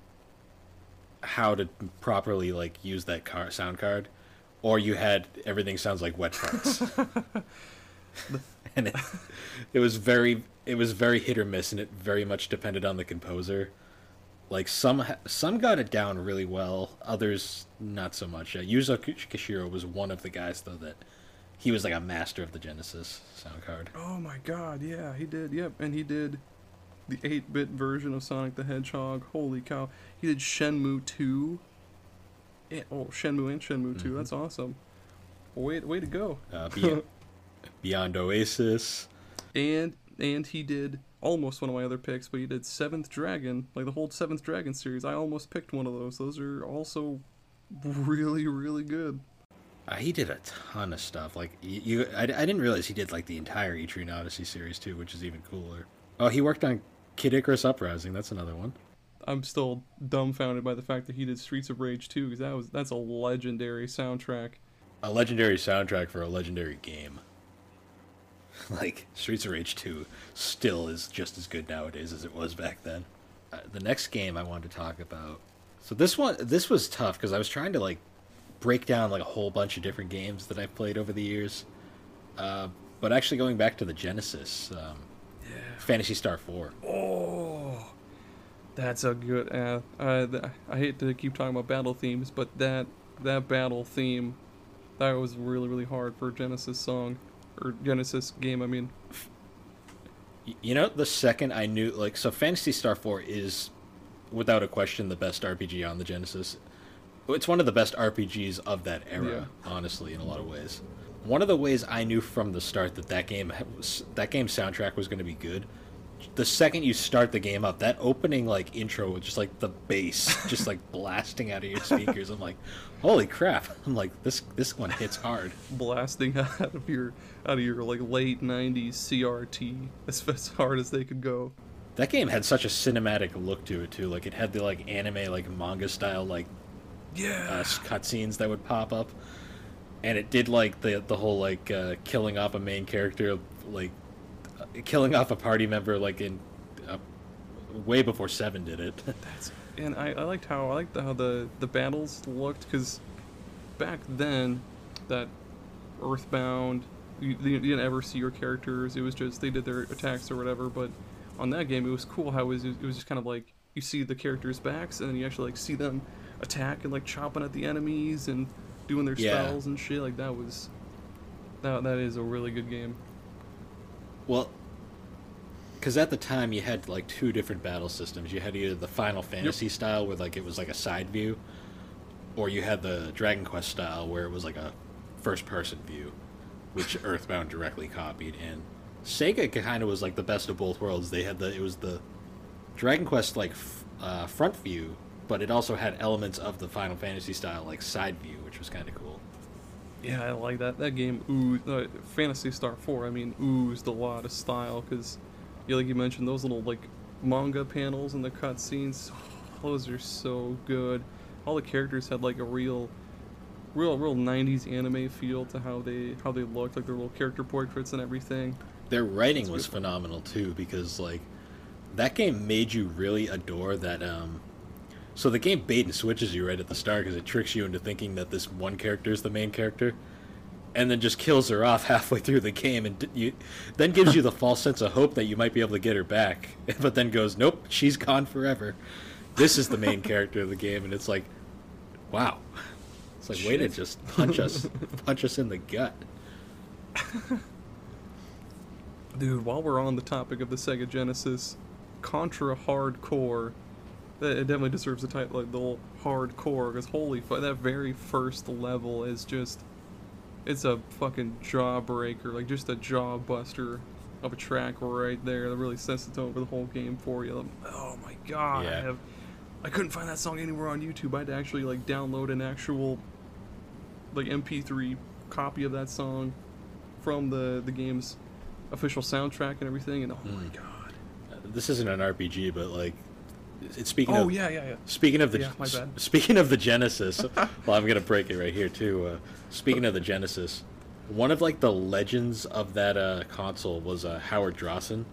how to properly, like, use that car, sound card, or you had everything sounds like wet farts. And it, it was very, it was very hit or miss, and it very much depended on the composer. Like, some some got it down really well, others not so much. Uh, Yuzo Koshiro was one of the guys, though, that he was like a master of the Genesis sound card. Oh my god, yeah, he did. Yep, and he did the eight-bit version of Sonic the Hedgehog. Holy cow. He did Shenmue two. And, oh, Shenmue and Shenmue two. Mm-hmm. That's awesome. Way, way to go. Uh, Beyond, Beyond Oasis. And and he did almost one of my other picks, but he did Seventh Dragon, like the whole Seventh Dragon series. I almost picked one of those. Those are also really, really good. Uh, he did a ton of stuff. Like you, you I, I didn't realize he did like the entire Etrian Odyssey series too, which is even cooler. Oh, he worked on Kid Icarus Uprising. That's another one. I'm still dumbfounded by the fact that he did Streets of Rage two, because that was that's a legendary soundtrack. A legendary soundtrack for a legendary game. Like, Streets of Rage two still is just as good nowadays as it was back then. Uh, the next game I wanted to talk about... So this one, this was tough, because I was trying to, like, break down, like, a whole bunch of different games that I've played over the years. Uh, but actually going back to the Genesis, um, yeah. Phantasy Star four. Oh! That's a good... Uh, uh, th- I hate to keep talking about battle themes, but that that battle theme, that was really, really hard for a Genesis song. Or Genesis game, I mean. You know, the second I knew, like, so Phantasy Star four is, without a question, the best R P G on the Genesis. It's one of the best R P Gs of that era, yeah. Honestly, in a lot of ways. One of the ways I knew from the start that that game was, that game's soundtrack was going to be good, the second you start the game up, that opening, like, intro with just, like, the bass just, like, blasting out of your speakers, I'm like, holy crap. I'm like, this this one hits hard. Blasting out of your, out of your like, late nineties C R T as, as hard as they could go. That game had such a cinematic look to it, too. Like, it had the, like, anime, like, manga-style, like, yeah, uh, cutscenes that would pop up. And it did, like, the, the whole, like, uh, killing off a main character, like, killing off a party member, like, in uh, way before Seven did it. That's, and I, I liked how I liked how the the battles looked, because back then, that Earthbound, you, you didn't ever see your characters. It was just they did their attacks or whatever. But on that game, it was cool how it was, it was just kind of like you see the characters' backs, and then you actually like see them attack and like chopping at the enemies and doing their yeah. spells and shit. Like that was that that is a really good game. Well, because at the time you had, like, two different battle systems. You had either the Final Fantasy yep. style, where, like, it was, like, a side view, or you had the Dragon Quest style, where it was, like, a first-person view, which Earthbound directly copied. And Sega kind of was, like, the best of both worlds. They had the... It was the Dragon Quest, like, f- uh, front view, but it also had elements of the Final Fantasy style, like, side view, which was kind of cool. Yeah, I like that. That game oozed, uh, Phantasy Star four, I mean, oozed a lot of style, because, yeah, like you mentioned, those little, like, manga panels and the cutscenes, oh, those are so good. All the characters had, like, a real, real, real nineties anime feel to how they how they looked, like their little character portraits and everything. Their writing That's was beautiful. Phenomenal, too, because, like, that game made you really adore that, um... So the game bait and switches you right at the start, because it tricks you into thinking that this one character is the main character, and then just kills her off halfway through the game, and you then gives you the false sense of hope that you might be able to get her back, but then goes, nope, she's gone forever. This is the main character of the game, and it's like, wow. It's like, Shit. Way to just punch us, punch us in the gut. Dude, while we're on the topic of the Sega Genesis, Contra Hardcore... It definitely deserves the title, like the whole hardcore, because holy fuck, that very first level is just, it's a fucking jawbreaker, like just a jaw buster of a track right there that really sets the tone for the whole game for you. Like, oh my god, yeah. I have, I couldn't find that song anywhere on YouTube. I had to actually like download an actual, like M P three copy of that song from the, the game's official soundtrack and everything, and oh mm. my god. This isn't an R P G, but like, speaking oh, of yeah, yeah, yeah. speaking of the yeah, s- speaking of the Genesis, well, I'm gonna break it right here too. Uh, speaking of the Genesis, one of like the legends of that uh, console was uh, Howard Drossen,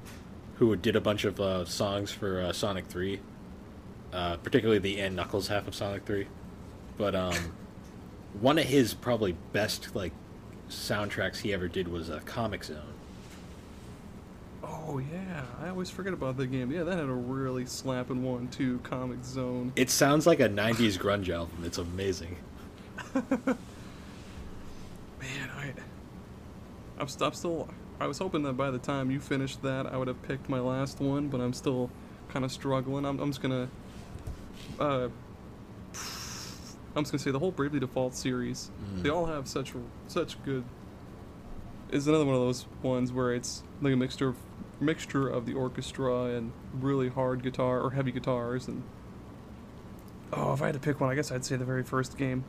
who did a bunch of uh, songs for uh, Sonic three, uh, particularly the and Knuckles half of Sonic three. But um, one of his probably best like soundtracks he ever did was uh, Comic Zone. Oh yeah, I always forget about that game. Yeah, that had a really slapping one too, Comic Zone. It sounds like a nineties grunge album. It's amazing. Man, I, I'm, I'm still. I was hoping that by the time you finished that, I would have picked my last one, but I'm still kind of struggling. I'm, I'm just gonna. Uh, I'm just gonna say the whole Bravely Default series. Mm. They all have such such good. It's another one of those ones where it's like a mixture of. mixture of the orchestra and really hard guitar or heavy guitars. And oh, if I had to pick one, I guess I'd say the very first game.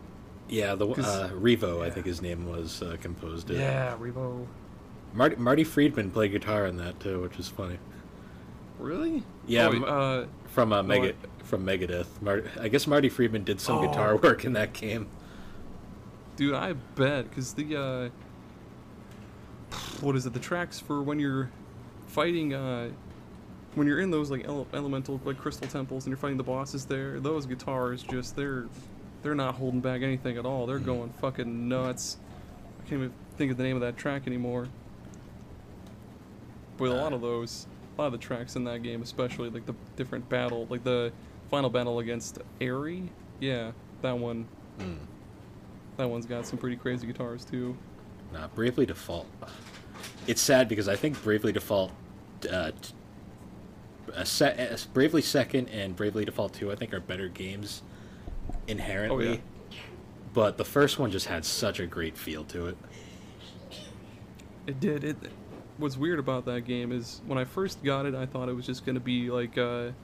Yeah, the uh, Revo, yeah. I think his name was uh, composed. It. Yeah, Revo. Marty Marty Friedman played guitar in that too, which is funny. Really? Yeah, oh, uh, from uh, Meg- from Megadeth. Mar- I guess Marty Friedman did some oh. guitar work in that game. Dude, I bet because the uh, what is it? The tracks for when you're fighting uh when you're in those like ele- elemental like crystal temples and you're fighting the bosses there, those guitars just they're they're not holding back anything at all. They're going fucking nuts. I can't even think of the name of that track anymore, but a lot of those a lot of the tracks in that game, especially like the different battle, like the final battle against Aerie, yeah that one mm. that one's got some pretty crazy guitars too. Not Bravely Default. It's sad because I think Bravely Default, uh, a set, a Bravely Second and Bravely Default Two, I think are better games inherently. Oh, yeah. But the first one just had such a great feel to it. It did. It. What's weird about that game is when I first got it, I thought it was just going to be like a,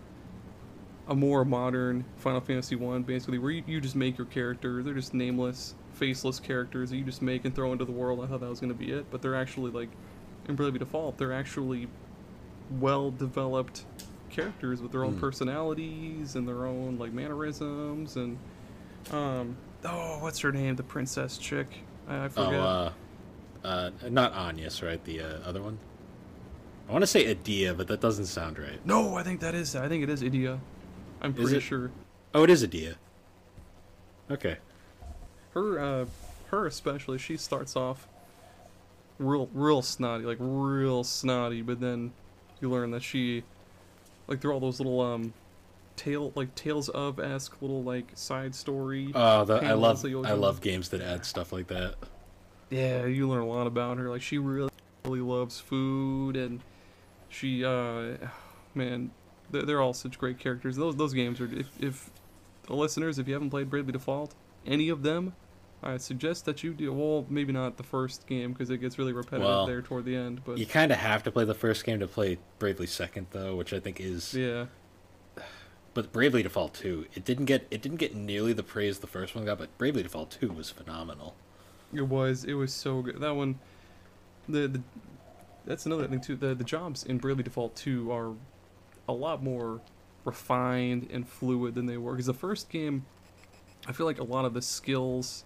a more modern Final Fantasy One, basically, where you, you just make your character. They're just nameless, faceless characters that you just make and throw into the world. I thought that was going to be it, but they're actually like, in Bravely Default, they're actually well-developed characters with their own mm. personalities and their own like mannerisms and um oh what's her name, the princess chick, I, I forget. Oh, uh, uh, not Agnes, right? The uh, other one. I want to say Adia, but that doesn't sound right. No, I think that is I think it is Adia. I'm is pretty it? sure. Oh, it is Adia. Okay. Her, uh, her especially, she starts off real, real snotty, like real snotty. But then you learn that she, like, through all those little um, tail, like Tales of esque little like side story. Oh, uh, I love, I do. love games that add stuff like that. Yeah, you learn a lot about her. Like, she really, really loves food, and she, uh, man, they're, they're all such great characters. Those, those games are. If, if the listeners, if you haven't played Bravely Default, any of them, I suggest that you do. Well, maybe not the first game because it gets really repetitive well, there toward the end. But you kind of have to play the first game to play Bravely Second, though, which I think is yeah. But Bravely Default Two, it didn't get it didn't get nearly the praise the first one got, but Bravely Default Two was phenomenal. It was it was so good. That one, the, the that's another thing too. The the jobs in Bravely Default Two are a lot more refined and fluid than they were because the first game, I feel like a lot of the skills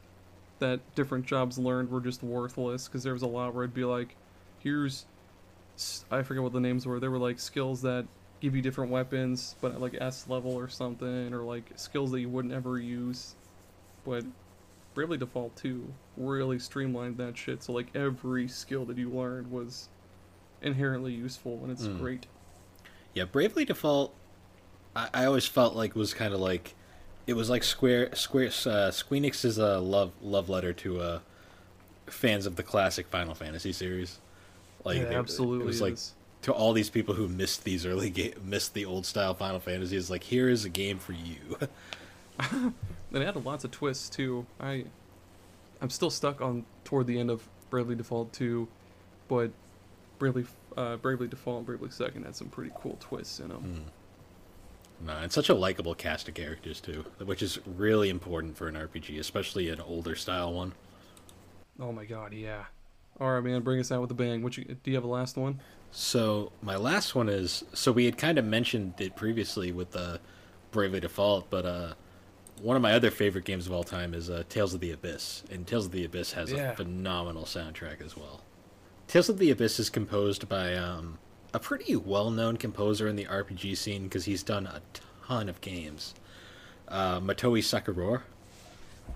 that different jobs learned were just worthless because there was a lot where it'd be like, here's, I forget what the names were. There were like skills that give you different weapons, but at like S level or something, or like skills that you wouldn't ever use. But Bravely Default two really streamlined that shit. So like every skill that you learned was inherently useful, and it's mm. great. Yeah, Bravely Default, I, I always felt like was kind of like, it was like Square, Square, uh, Squeenix's uh, love love letter to uh, fans of the classic Final Fantasy series. Like, yeah, they, absolutely, it was like is. to all these people who missed these early ga- missed the old style Final Fantasies. Like, here is a game for you. And it had lots of twists too. I, I'm still stuck on toward the end of Bravely Default two, but Bravely, uh, Bravely Default and Bravely Second had some pretty cool twists in them. Mm. No, nah, it's such a likable cast of characters, too, which is really important for an R P G, especially an older-style one. Oh my god, yeah. Alright, man, bring us out with a bang. What you, do you have a last one? So, my last one is... So, we had kind of mentioned it previously with the Bravely Default, but uh, one of my other favorite games of all time is uh, Tales of the Abyss, and Tales of the Abyss has yeah. a phenomenal soundtrack as well. Tales of the Abyss is composed by um, a pretty well-known composer in the R P G scene because he's done a ton of games. Uh, Matoe Sakuror.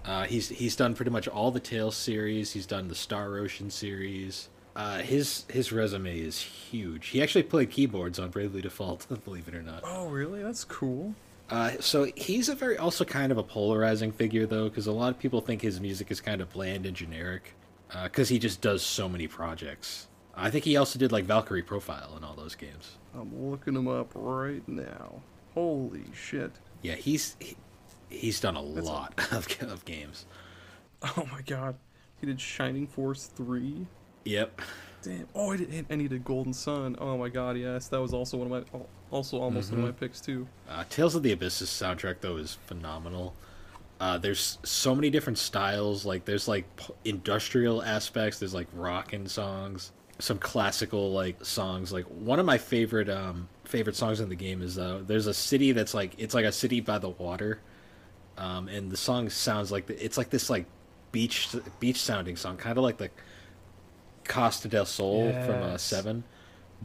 Uh, he's he's done pretty much all the Tales series. He's done the Star Ocean series. Uh, his his resume is huge. He actually played keyboards on Bravely Default, believe it or not. Oh, really? That's cool. Uh, so he's a very also kind of a polarizing figure though, because a lot of people think his music is kind of bland and generic, because uh, he just does so many projects. I think he also did like Valkyrie Profile and all those games. I'm looking him up right now. Holy shit! Yeah, he's he, he's done a That's lot a... of of games. Oh my god, he did Shining Force three. Yep. Damn. Oh, I did, and he did Golden Sun. Oh my god, yes, that was also one of my also almost mm-hmm. one of my picks too. Uh, Tales of the Abyss's soundtrack though is phenomenal. Uh, there's so many different styles. Like there's like industrial aspects. There's like rockin' songs. Some classical like songs. Like one of my favorite um favorite songs in the game is uh there's a city that's like it's like a city by the water, um and the song sounds like the, it's like this like beach beach sounding song, kind of like the Costa del Sol yes. from uh, Seven,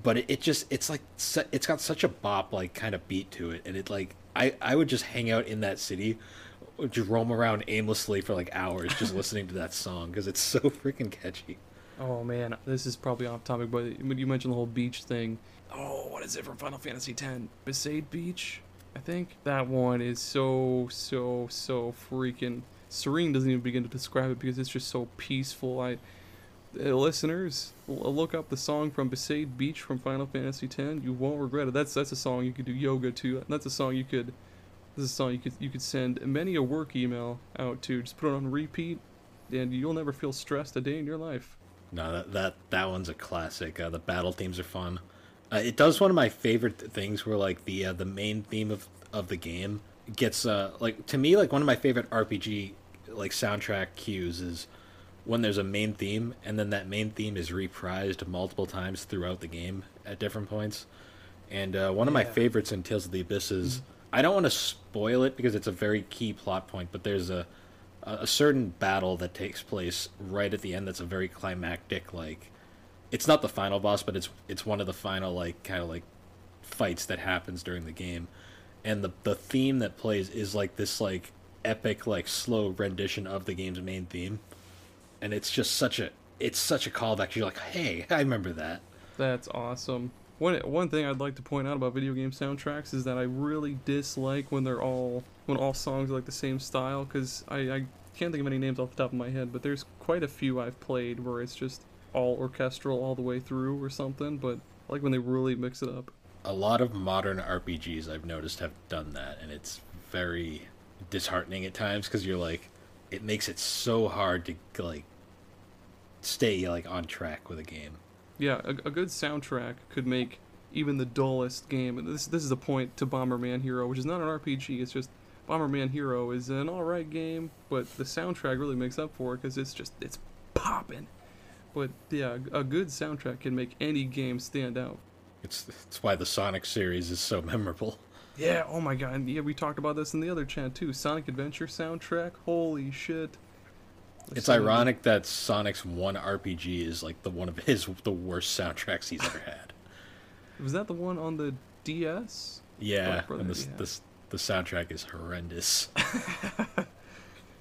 but it, it just it's like it's got such a bop like kind of beat to it, and it like I I would just hang out in that city, just roam around aimlessly for like hours just listening to that song because it's so freaking catchy. Oh man, this is probably off topic, but when you mentioned the whole beach thing, oh, what is it from Final Fantasy X? Besaid Beach, I think. That one is so, so, so freaking serene. Doesn't even begin to describe it because it's just so peaceful. I, uh, listeners, l- look up the song from Besaid Beach from Final Fantasy X. You won't regret it. That's that's a song you could do yoga to. That's a song you could. This is a song you could you could send many a work email out to. Just put it on repeat, and you'll never feel stressed a day in your life. No, that that, that one's a classic. Uh, the battle themes are fun. Uh, it does one of my favorite th- things where like the uh, the main theme of, of the game gets uh like to me like one of my favorite R P G like soundtrack cues is when there's a main theme and then that main theme is reprised multiple times throughout the game at different points. And uh, one yeah. of my favorites in Tales of the Abyss is mm-hmm. I don't want to spoil it because it's a very key plot point, but there's a a certain battle that takes place right at the end that's a very climactic, like it's not the final boss, but it's it's one of the final like kind of like fights that happens during the game, and the the theme that plays is like this like epic like slow rendition of the game's main theme, and it's just such a it's such a callback. You're like, hey, I remember that. That's awesome. One one thing I'd like to point out about video game soundtracks is that I really dislike when they're all when all songs are like the same style, because I, I can't think of any names off the top of my head, but there's quite a few I've played where it's just all orchestral all the way through or something, but I like when they really mix it up. A lot of modern R P Gs I've noticed have done that, and it's very disheartening at times because you're like, it makes it so hard to like stay like on track with a game. Yeah, a, a good soundtrack could make even the dullest game. And this this is a point to Bomberman Hero, which is not an R P G. It's just Bomberman Hero is an all right game, but the soundtrack really makes up for it because it's just it's popping. But yeah, a good soundtrack can make any game stand out. It's it's why the Sonic series is so memorable. Yeah. Oh my god. And yeah, we talked about this in the other chat too. Sonic Adventure soundtrack. Holy shit. It's Sonic. Ironic that Sonic's one R P G is like the one of his the worst soundtracks he's ever had. Was that the one on the D S? Yeah, oh, and the, yeah. the the soundtrack is horrendous.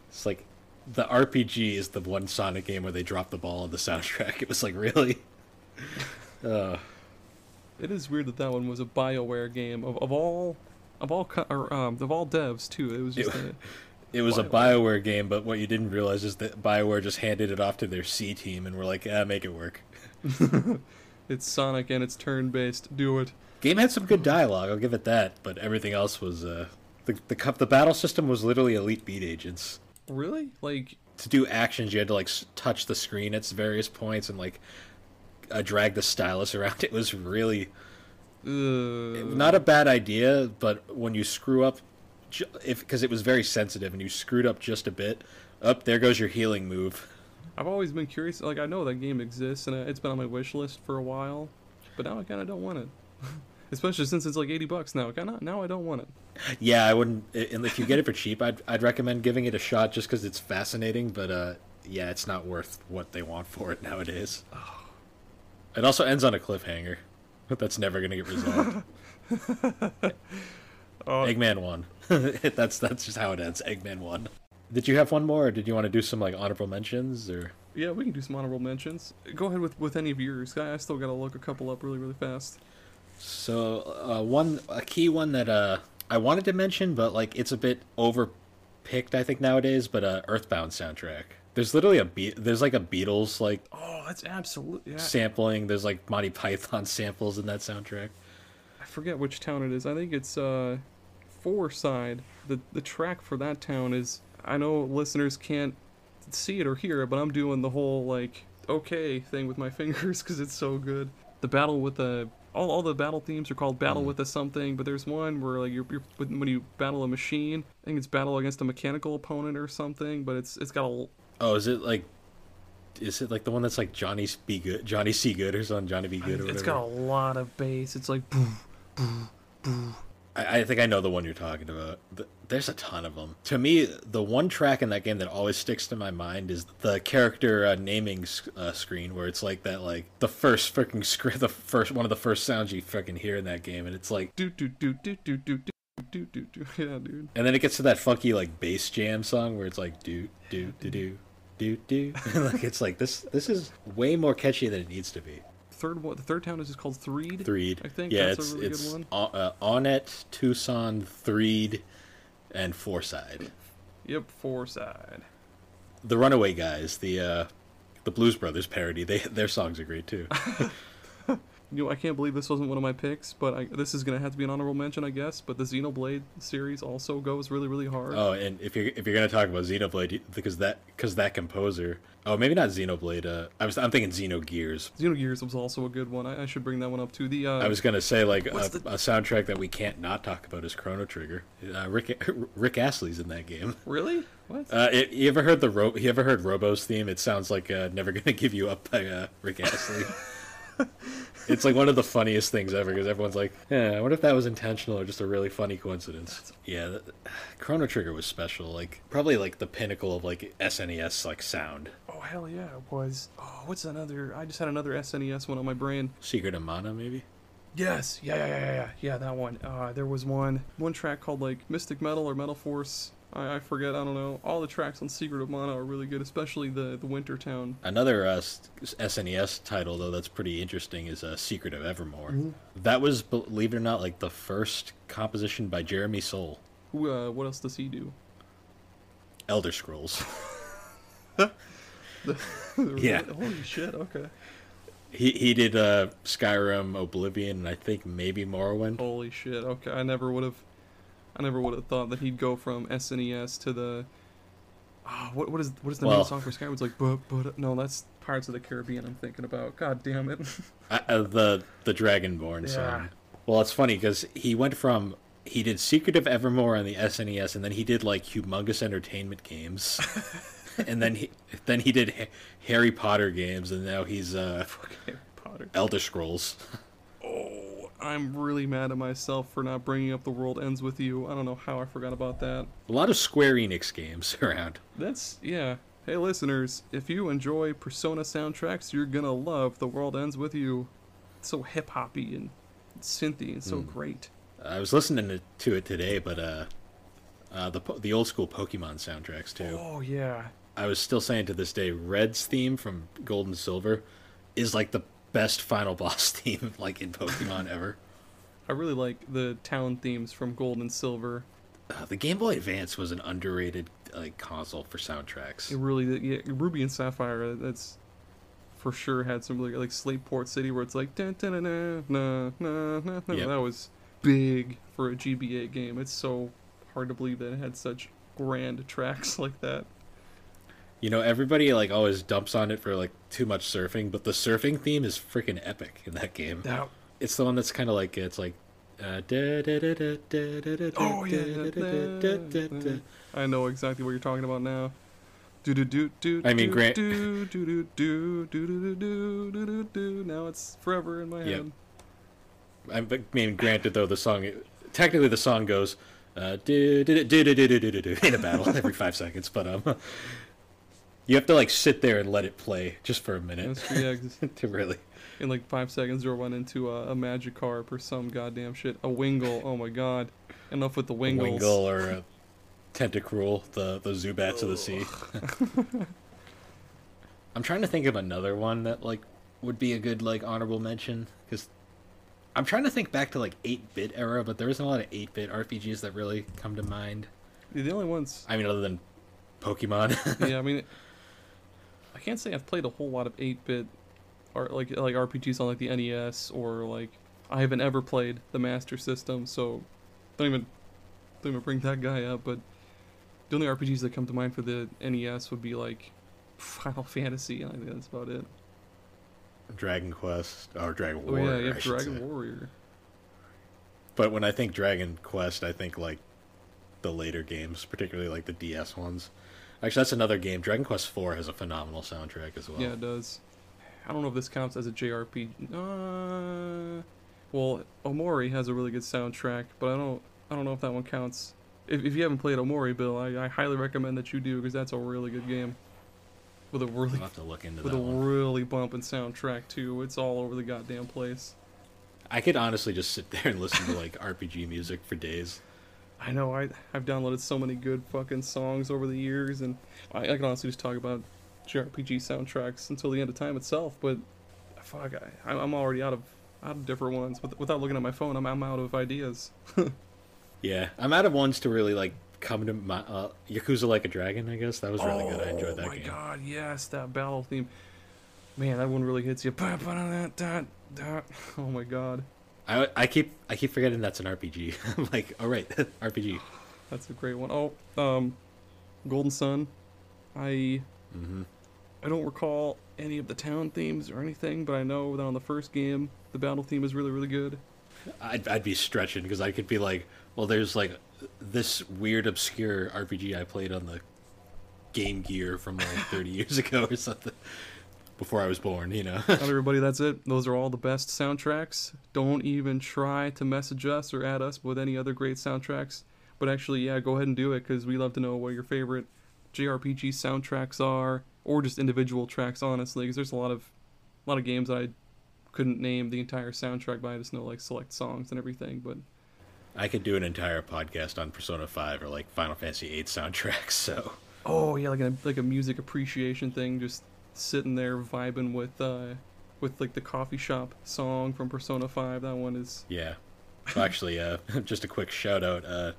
It's like the R P G is the one Sonic game where they dropped the ball on the soundtrack. It was like, really? uh. It is weird that that one was a BioWare game of of all of all or, um, of all devs too. It was just. It, a, It was BioWare. a BioWare game, but what you didn't realize is that BioWare just handed it off to their C team and were like, ah, make it work. It's Sonic and it's turn-based. Do it. Game had some good dialogue, I'll give it that, but everything else was... Uh, the, the the battle system was literally Elite Beat Agents. Really? Like... To do actions, you had to, like, touch the screen at various points and, like, uh, drag the stylus around. It was really... Uh... Not a bad idea, but when you screw up... if because it was very sensitive and you screwed up just a bit, up there goes your healing move. I've always been curious, like I know that game exists and it's been on my wish list for a while, but now I kind of don't want it. especially since it's like eighty bucks now. Like, I not, now I don't want it. Yeah, I wouldn't. If you get it for cheap, I'd I'd recommend giving it a shot just because it's fascinating. But uh, yeah, it's not worth what they want for it nowadays. Oh. It also ends on a cliffhanger. That's never gonna get resolved. Oh. Eggman won. that's that's just how it ends. Eggman won. Did you have one more, or did you want to do some like honorable mentions, or? Yeah, we can do some honorable mentions. Go ahead with, with any of yours. I, I still gotta look a couple up really really fast. So uh, one a key one that uh, I wanted to mention, but like it's a bit overpicked I think nowadays. But uh, Earthbound soundtrack. There's literally a Be- there's like a Beatles like oh that's absolutely yeah. sampling. There's like Monty Python samples in that soundtrack. I forget which town it is. I think it's uh, Fourside. The the track for that town is. I know listeners can't see it or hear it, but I'm doing the whole, like, okay thing with my fingers because it's so good. The battle with the... All, all the battle themes are called Battle mm. with a Something, but there's one where, like, you're, you're when you battle a machine, I think it's Battle Against a Mechanical Opponent or something, but it's it's got a... Oh, is it, like... Is it, like, the one that's, like, Johnny Be Good, Johnny C. Good or something? Johnny Be Good or whatever? It's got a lot of bass. It's like... Boo, boo, boo. I think I know the one you're talking about. There's a ton of them. To me, the one track in that game that always sticks to my mind is the character uh, naming uh, screen, where it's like that, like the first freaking screen, the first one of the first sounds you freaking hear in that game, and it's like do do do do do do do do do. Yeah, dude. And then it gets to that funky like bass jam song where it's like do do do do do do. Like it's like this. This is way more catchy than it needs to be. Third one, the third town is just called Threed. Threed, I think. Yeah, that's it's, a really it's good one. On, uh, Onnet, Tucson, Threed, and Fourside. Yep, Fourside. The Runaway Guys, the uh, the Blues Brothers parody. They their songs are great too. You know, I can't believe this wasn't one of my picks, but I, this is gonna have to be an honorable mention, I guess. But the Xenoblade series also goes really, really hard. Oh, and if you're if you're gonna talk about Xenoblade, because that because that composer. Oh, maybe not Xenoblade. Uh, I was, I'm thinking Xenogears. Xenogears was also a good one. I, I should bring that one up, too. The uh, I was going to say, like, a, the... a soundtrack that we can't not talk about is Chrono Trigger. Uh, Rick Rick Astley's in that game. Really? What? Uh, it, you ever heard the Ro- you ever heard Robo's theme? It sounds like uh, Never Gonna Give You Up by uh, Rick Astley. It's, like, one of the funniest things ever, because everyone's like, yeah, I wonder if that was intentional or just a really funny coincidence. That's... Yeah, that... Chrono Trigger was special. Like, probably, like, the pinnacle of, like, S N E S, like, sound. Oh, hell yeah, it was. Oh, what's another... I just had another S N E S one on my brain. Secret of Mana, maybe? Yes. Yeah, yeah, yeah, yeah, yeah. Yeah, that one. Uh, there was one one track called, like, Mystic Metal or Metal Force. I, I forget, I don't know. All the tracks on Secret of Mana are really good, especially the, the Winter Town. Another uh, S N E S title, though, that's pretty interesting is uh, Secret of Evermore. Mm-hmm. That was, believe it or not, like, the first composition by Jeremy Soule. Who, uh, what else does he do? Elder Scrolls. The, the, yeah. Holy shit, okay. He he did uh, Skyrim, Oblivion, and I think maybe Morrowind. Holy shit, okay. I never would have I never would have thought that he'd go from S N E S to the oh, what what is what is the well, main song for Skyrim? It's like but but no, that's Pirates of the Caribbean I'm thinking about. God damn it. I, uh, the the Dragonborn yeah. song. Well, it's funny cuz he went from he did Secret of Evermore on the S N E S and then he did like humongous entertainment games. And then he then he did ha- Harry Potter games, and now he's uh, Harry Potter. Elder Scrolls. Oh, I'm really mad at myself for not bringing up The World Ends With You. I don't know how I forgot about that. A lot of Square Enix games around. That's, yeah. Hey, listeners, if you enjoy Persona soundtracks, you're going to love The World Ends With You. It's so hip-hoppy and synthy and so mm. great. I was listening to it today, but uh, uh, the the old-school Pokemon soundtracks, too. Oh, yeah. I was still saying to this day, Red's theme from Gold and Silver is like the best final boss theme like in Pokemon ever. I really like the town themes from Gold and Silver. Uh, the Game Boy Advance was an underrated like console for soundtracks. It really, yeah, Ruby and Sapphire, that's for sure had some really, like Slateport City where it's like na na na na na na. Yep. That was big for a G B A game. It's so hard to believe that it had such grand tracks like that. You know, everybody, like, always dumps on it for, like, too much surfing, but the surfing theme is freaking epic in that game. No. It's the one that's kind of like, it's like... Uh, oh, yeah. I know exactly what you're talking about now. I mean, Grant... Now it's forever in my head. I mean, granted, though, the song, technically the song goes uh, do, do, do, do, do, do, do, in a battle every five seconds, but um, you have to, like, sit there and let it play just for a minute. That's yeah, to really. In, like, five seconds, you'll run into a, a Magikarp or some goddamn shit. A Wingull, oh my god. Enough with the Wingles. A Wingull or a Tentacruel, the, the Zubats oh. of the sea. I'm trying to think of another one that, like, would be a good, like, honorable mention, because I'm trying to think back to, like, eight-bit era, but there isn't a lot of eight-bit R P Gs that really come to mind. The only ones... I mean, other than Pokemon. Yeah, I mean, I can't say I've played a whole lot of eight-bit, or like, like R P Gs on, like, the N E S, or, like, I haven't ever played the Master System, so don't even, don't even bring that guy up, but the only R P Gs that come to mind for the N E S would be, like, Final Fantasy, and I think that's about it. Dragon Quest or Dragon oh, Warrior. Yeah, yeah, Dragon say. Warrior. But when I think Dragon Quest, I think like the later games, particularly like the D S ones. Actually, that's another game. Dragon Quest four has a phenomenal soundtrack as well. Yeah, it does. I don't know if this counts as a J R P G. Uh, well, Omori has a really good soundtrack, but I don't. I don't know if that one counts. If, if you haven't played Omori, Bill, I, I highly recommend that you do because that's a really good game. With a really, have to look into with that a one. really bumping soundtrack too. It's all over the goddamn place. I could honestly just sit there and listen to like R P G music for days. I know. I I've downloaded so many good fucking songs over the years, and I, I can honestly just talk about J R P G soundtracks until the end of time itself. But fuck, I, I'm already out of out of different ones. Without looking at my phone, I'm I'm out of ideas. Yeah, I'm out of ones to really like. Come to my uh, Yakuza Like a Dragon, I guess. That was really oh, good. I enjoyed that game. Oh my god, yes, that battle theme. Man, that one really hits you. Oh my god. I I keep I keep forgetting that's an R P G. I'm like, all right, R P G. That's a great one. Oh, um, Golden Sun. I mm-hmm. I don't recall any of the town themes or anything, but I know that on the first game, the battle theme is really really good. I'd I'd be stretching because I could be like, well, there's like. This weird obscure R P G I played on the Game Gear from like thirty years ago or something before I was born, you know. Well, everybody, that's it. Those are all the best soundtracks. Don't even try to message us or add us with any other great soundtracks. But actually, yeah, go ahead and do it because we love to know what your favorite J R P G soundtracks are, or just individual tracks, honestly. Because there's a lot of, a lot of games that I couldn't name the entire soundtrack by. I just know like select songs and everything, but. I could do an entire podcast on Persona five or like Final Fantasy eight soundtracks. So. Oh yeah, like a like a music appreciation thing, just sitting there vibing with uh, with like the coffee shop song from Persona five. That one is. Yeah, well, actually, uh, just a quick shout out. Uh,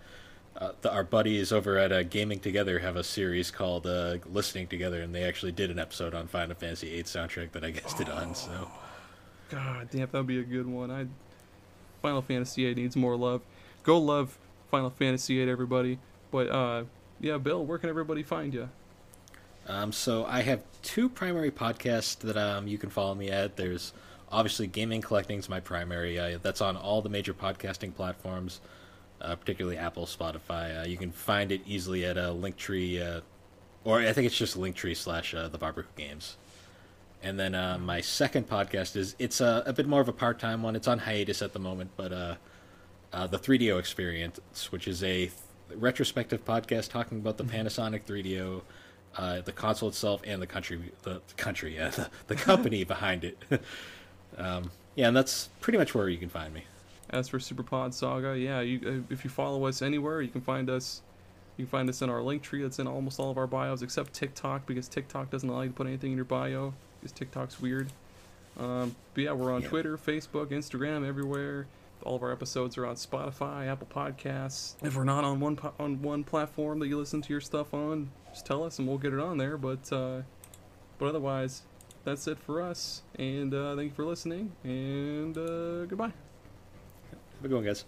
uh, the, our buddies over at uh, Gaming Together have a series called uh, Listening Together, and they actually did an episode on Final Fantasy eight soundtrack that I guessed oh, it on. So. God damn, that'd be a good one. I Final Fantasy eight needs more love. Go love Final Fantasy eight, everybody. But, uh, yeah, Bill, where can everybody find you? Um, so I have two primary podcasts that um, you can follow me at. There's, obviously, Gaming Collecting is my primary. Uh, that's on all the major podcasting platforms, uh, particularly Apple, Spotify. Uh, you can find it easily at uh, Linktree, uh, or I think it's just Linktree slash uh, The Barber Who Games. And then uh, my second podcast is, it's uh, a bit more of a part-time one. It's on hiatus at the moment, but... Uh, Uh, the three D O Experience, which is a th- retrospective podcast talking about the Panasonic three D O, uh, the console itself, and the country, the, the country, yeah, the, the company behind it. um, yeah, and that's pretty much where you can find me. As for Super Pod Saga, yeah, you, if you follow us anywhere, you can find us. You can find us in our link tree. That's in almost all of our bios except TikTok because TikTok doesn't allow you to put anything in your bio because TikTok's weird. Um, but yeah, we're on yeah. Twitter, Facebook, Instagram, everywhere. All of our episodes are on Spotify, Apple Podcasts. If we're not on one po- on one platform that you listen to your stuff on, just tell us and we'll get it on there. But uh, but otherwise, that's it for us. And uh, thank you for listening. And uh, goodbye. Have a good one, guys.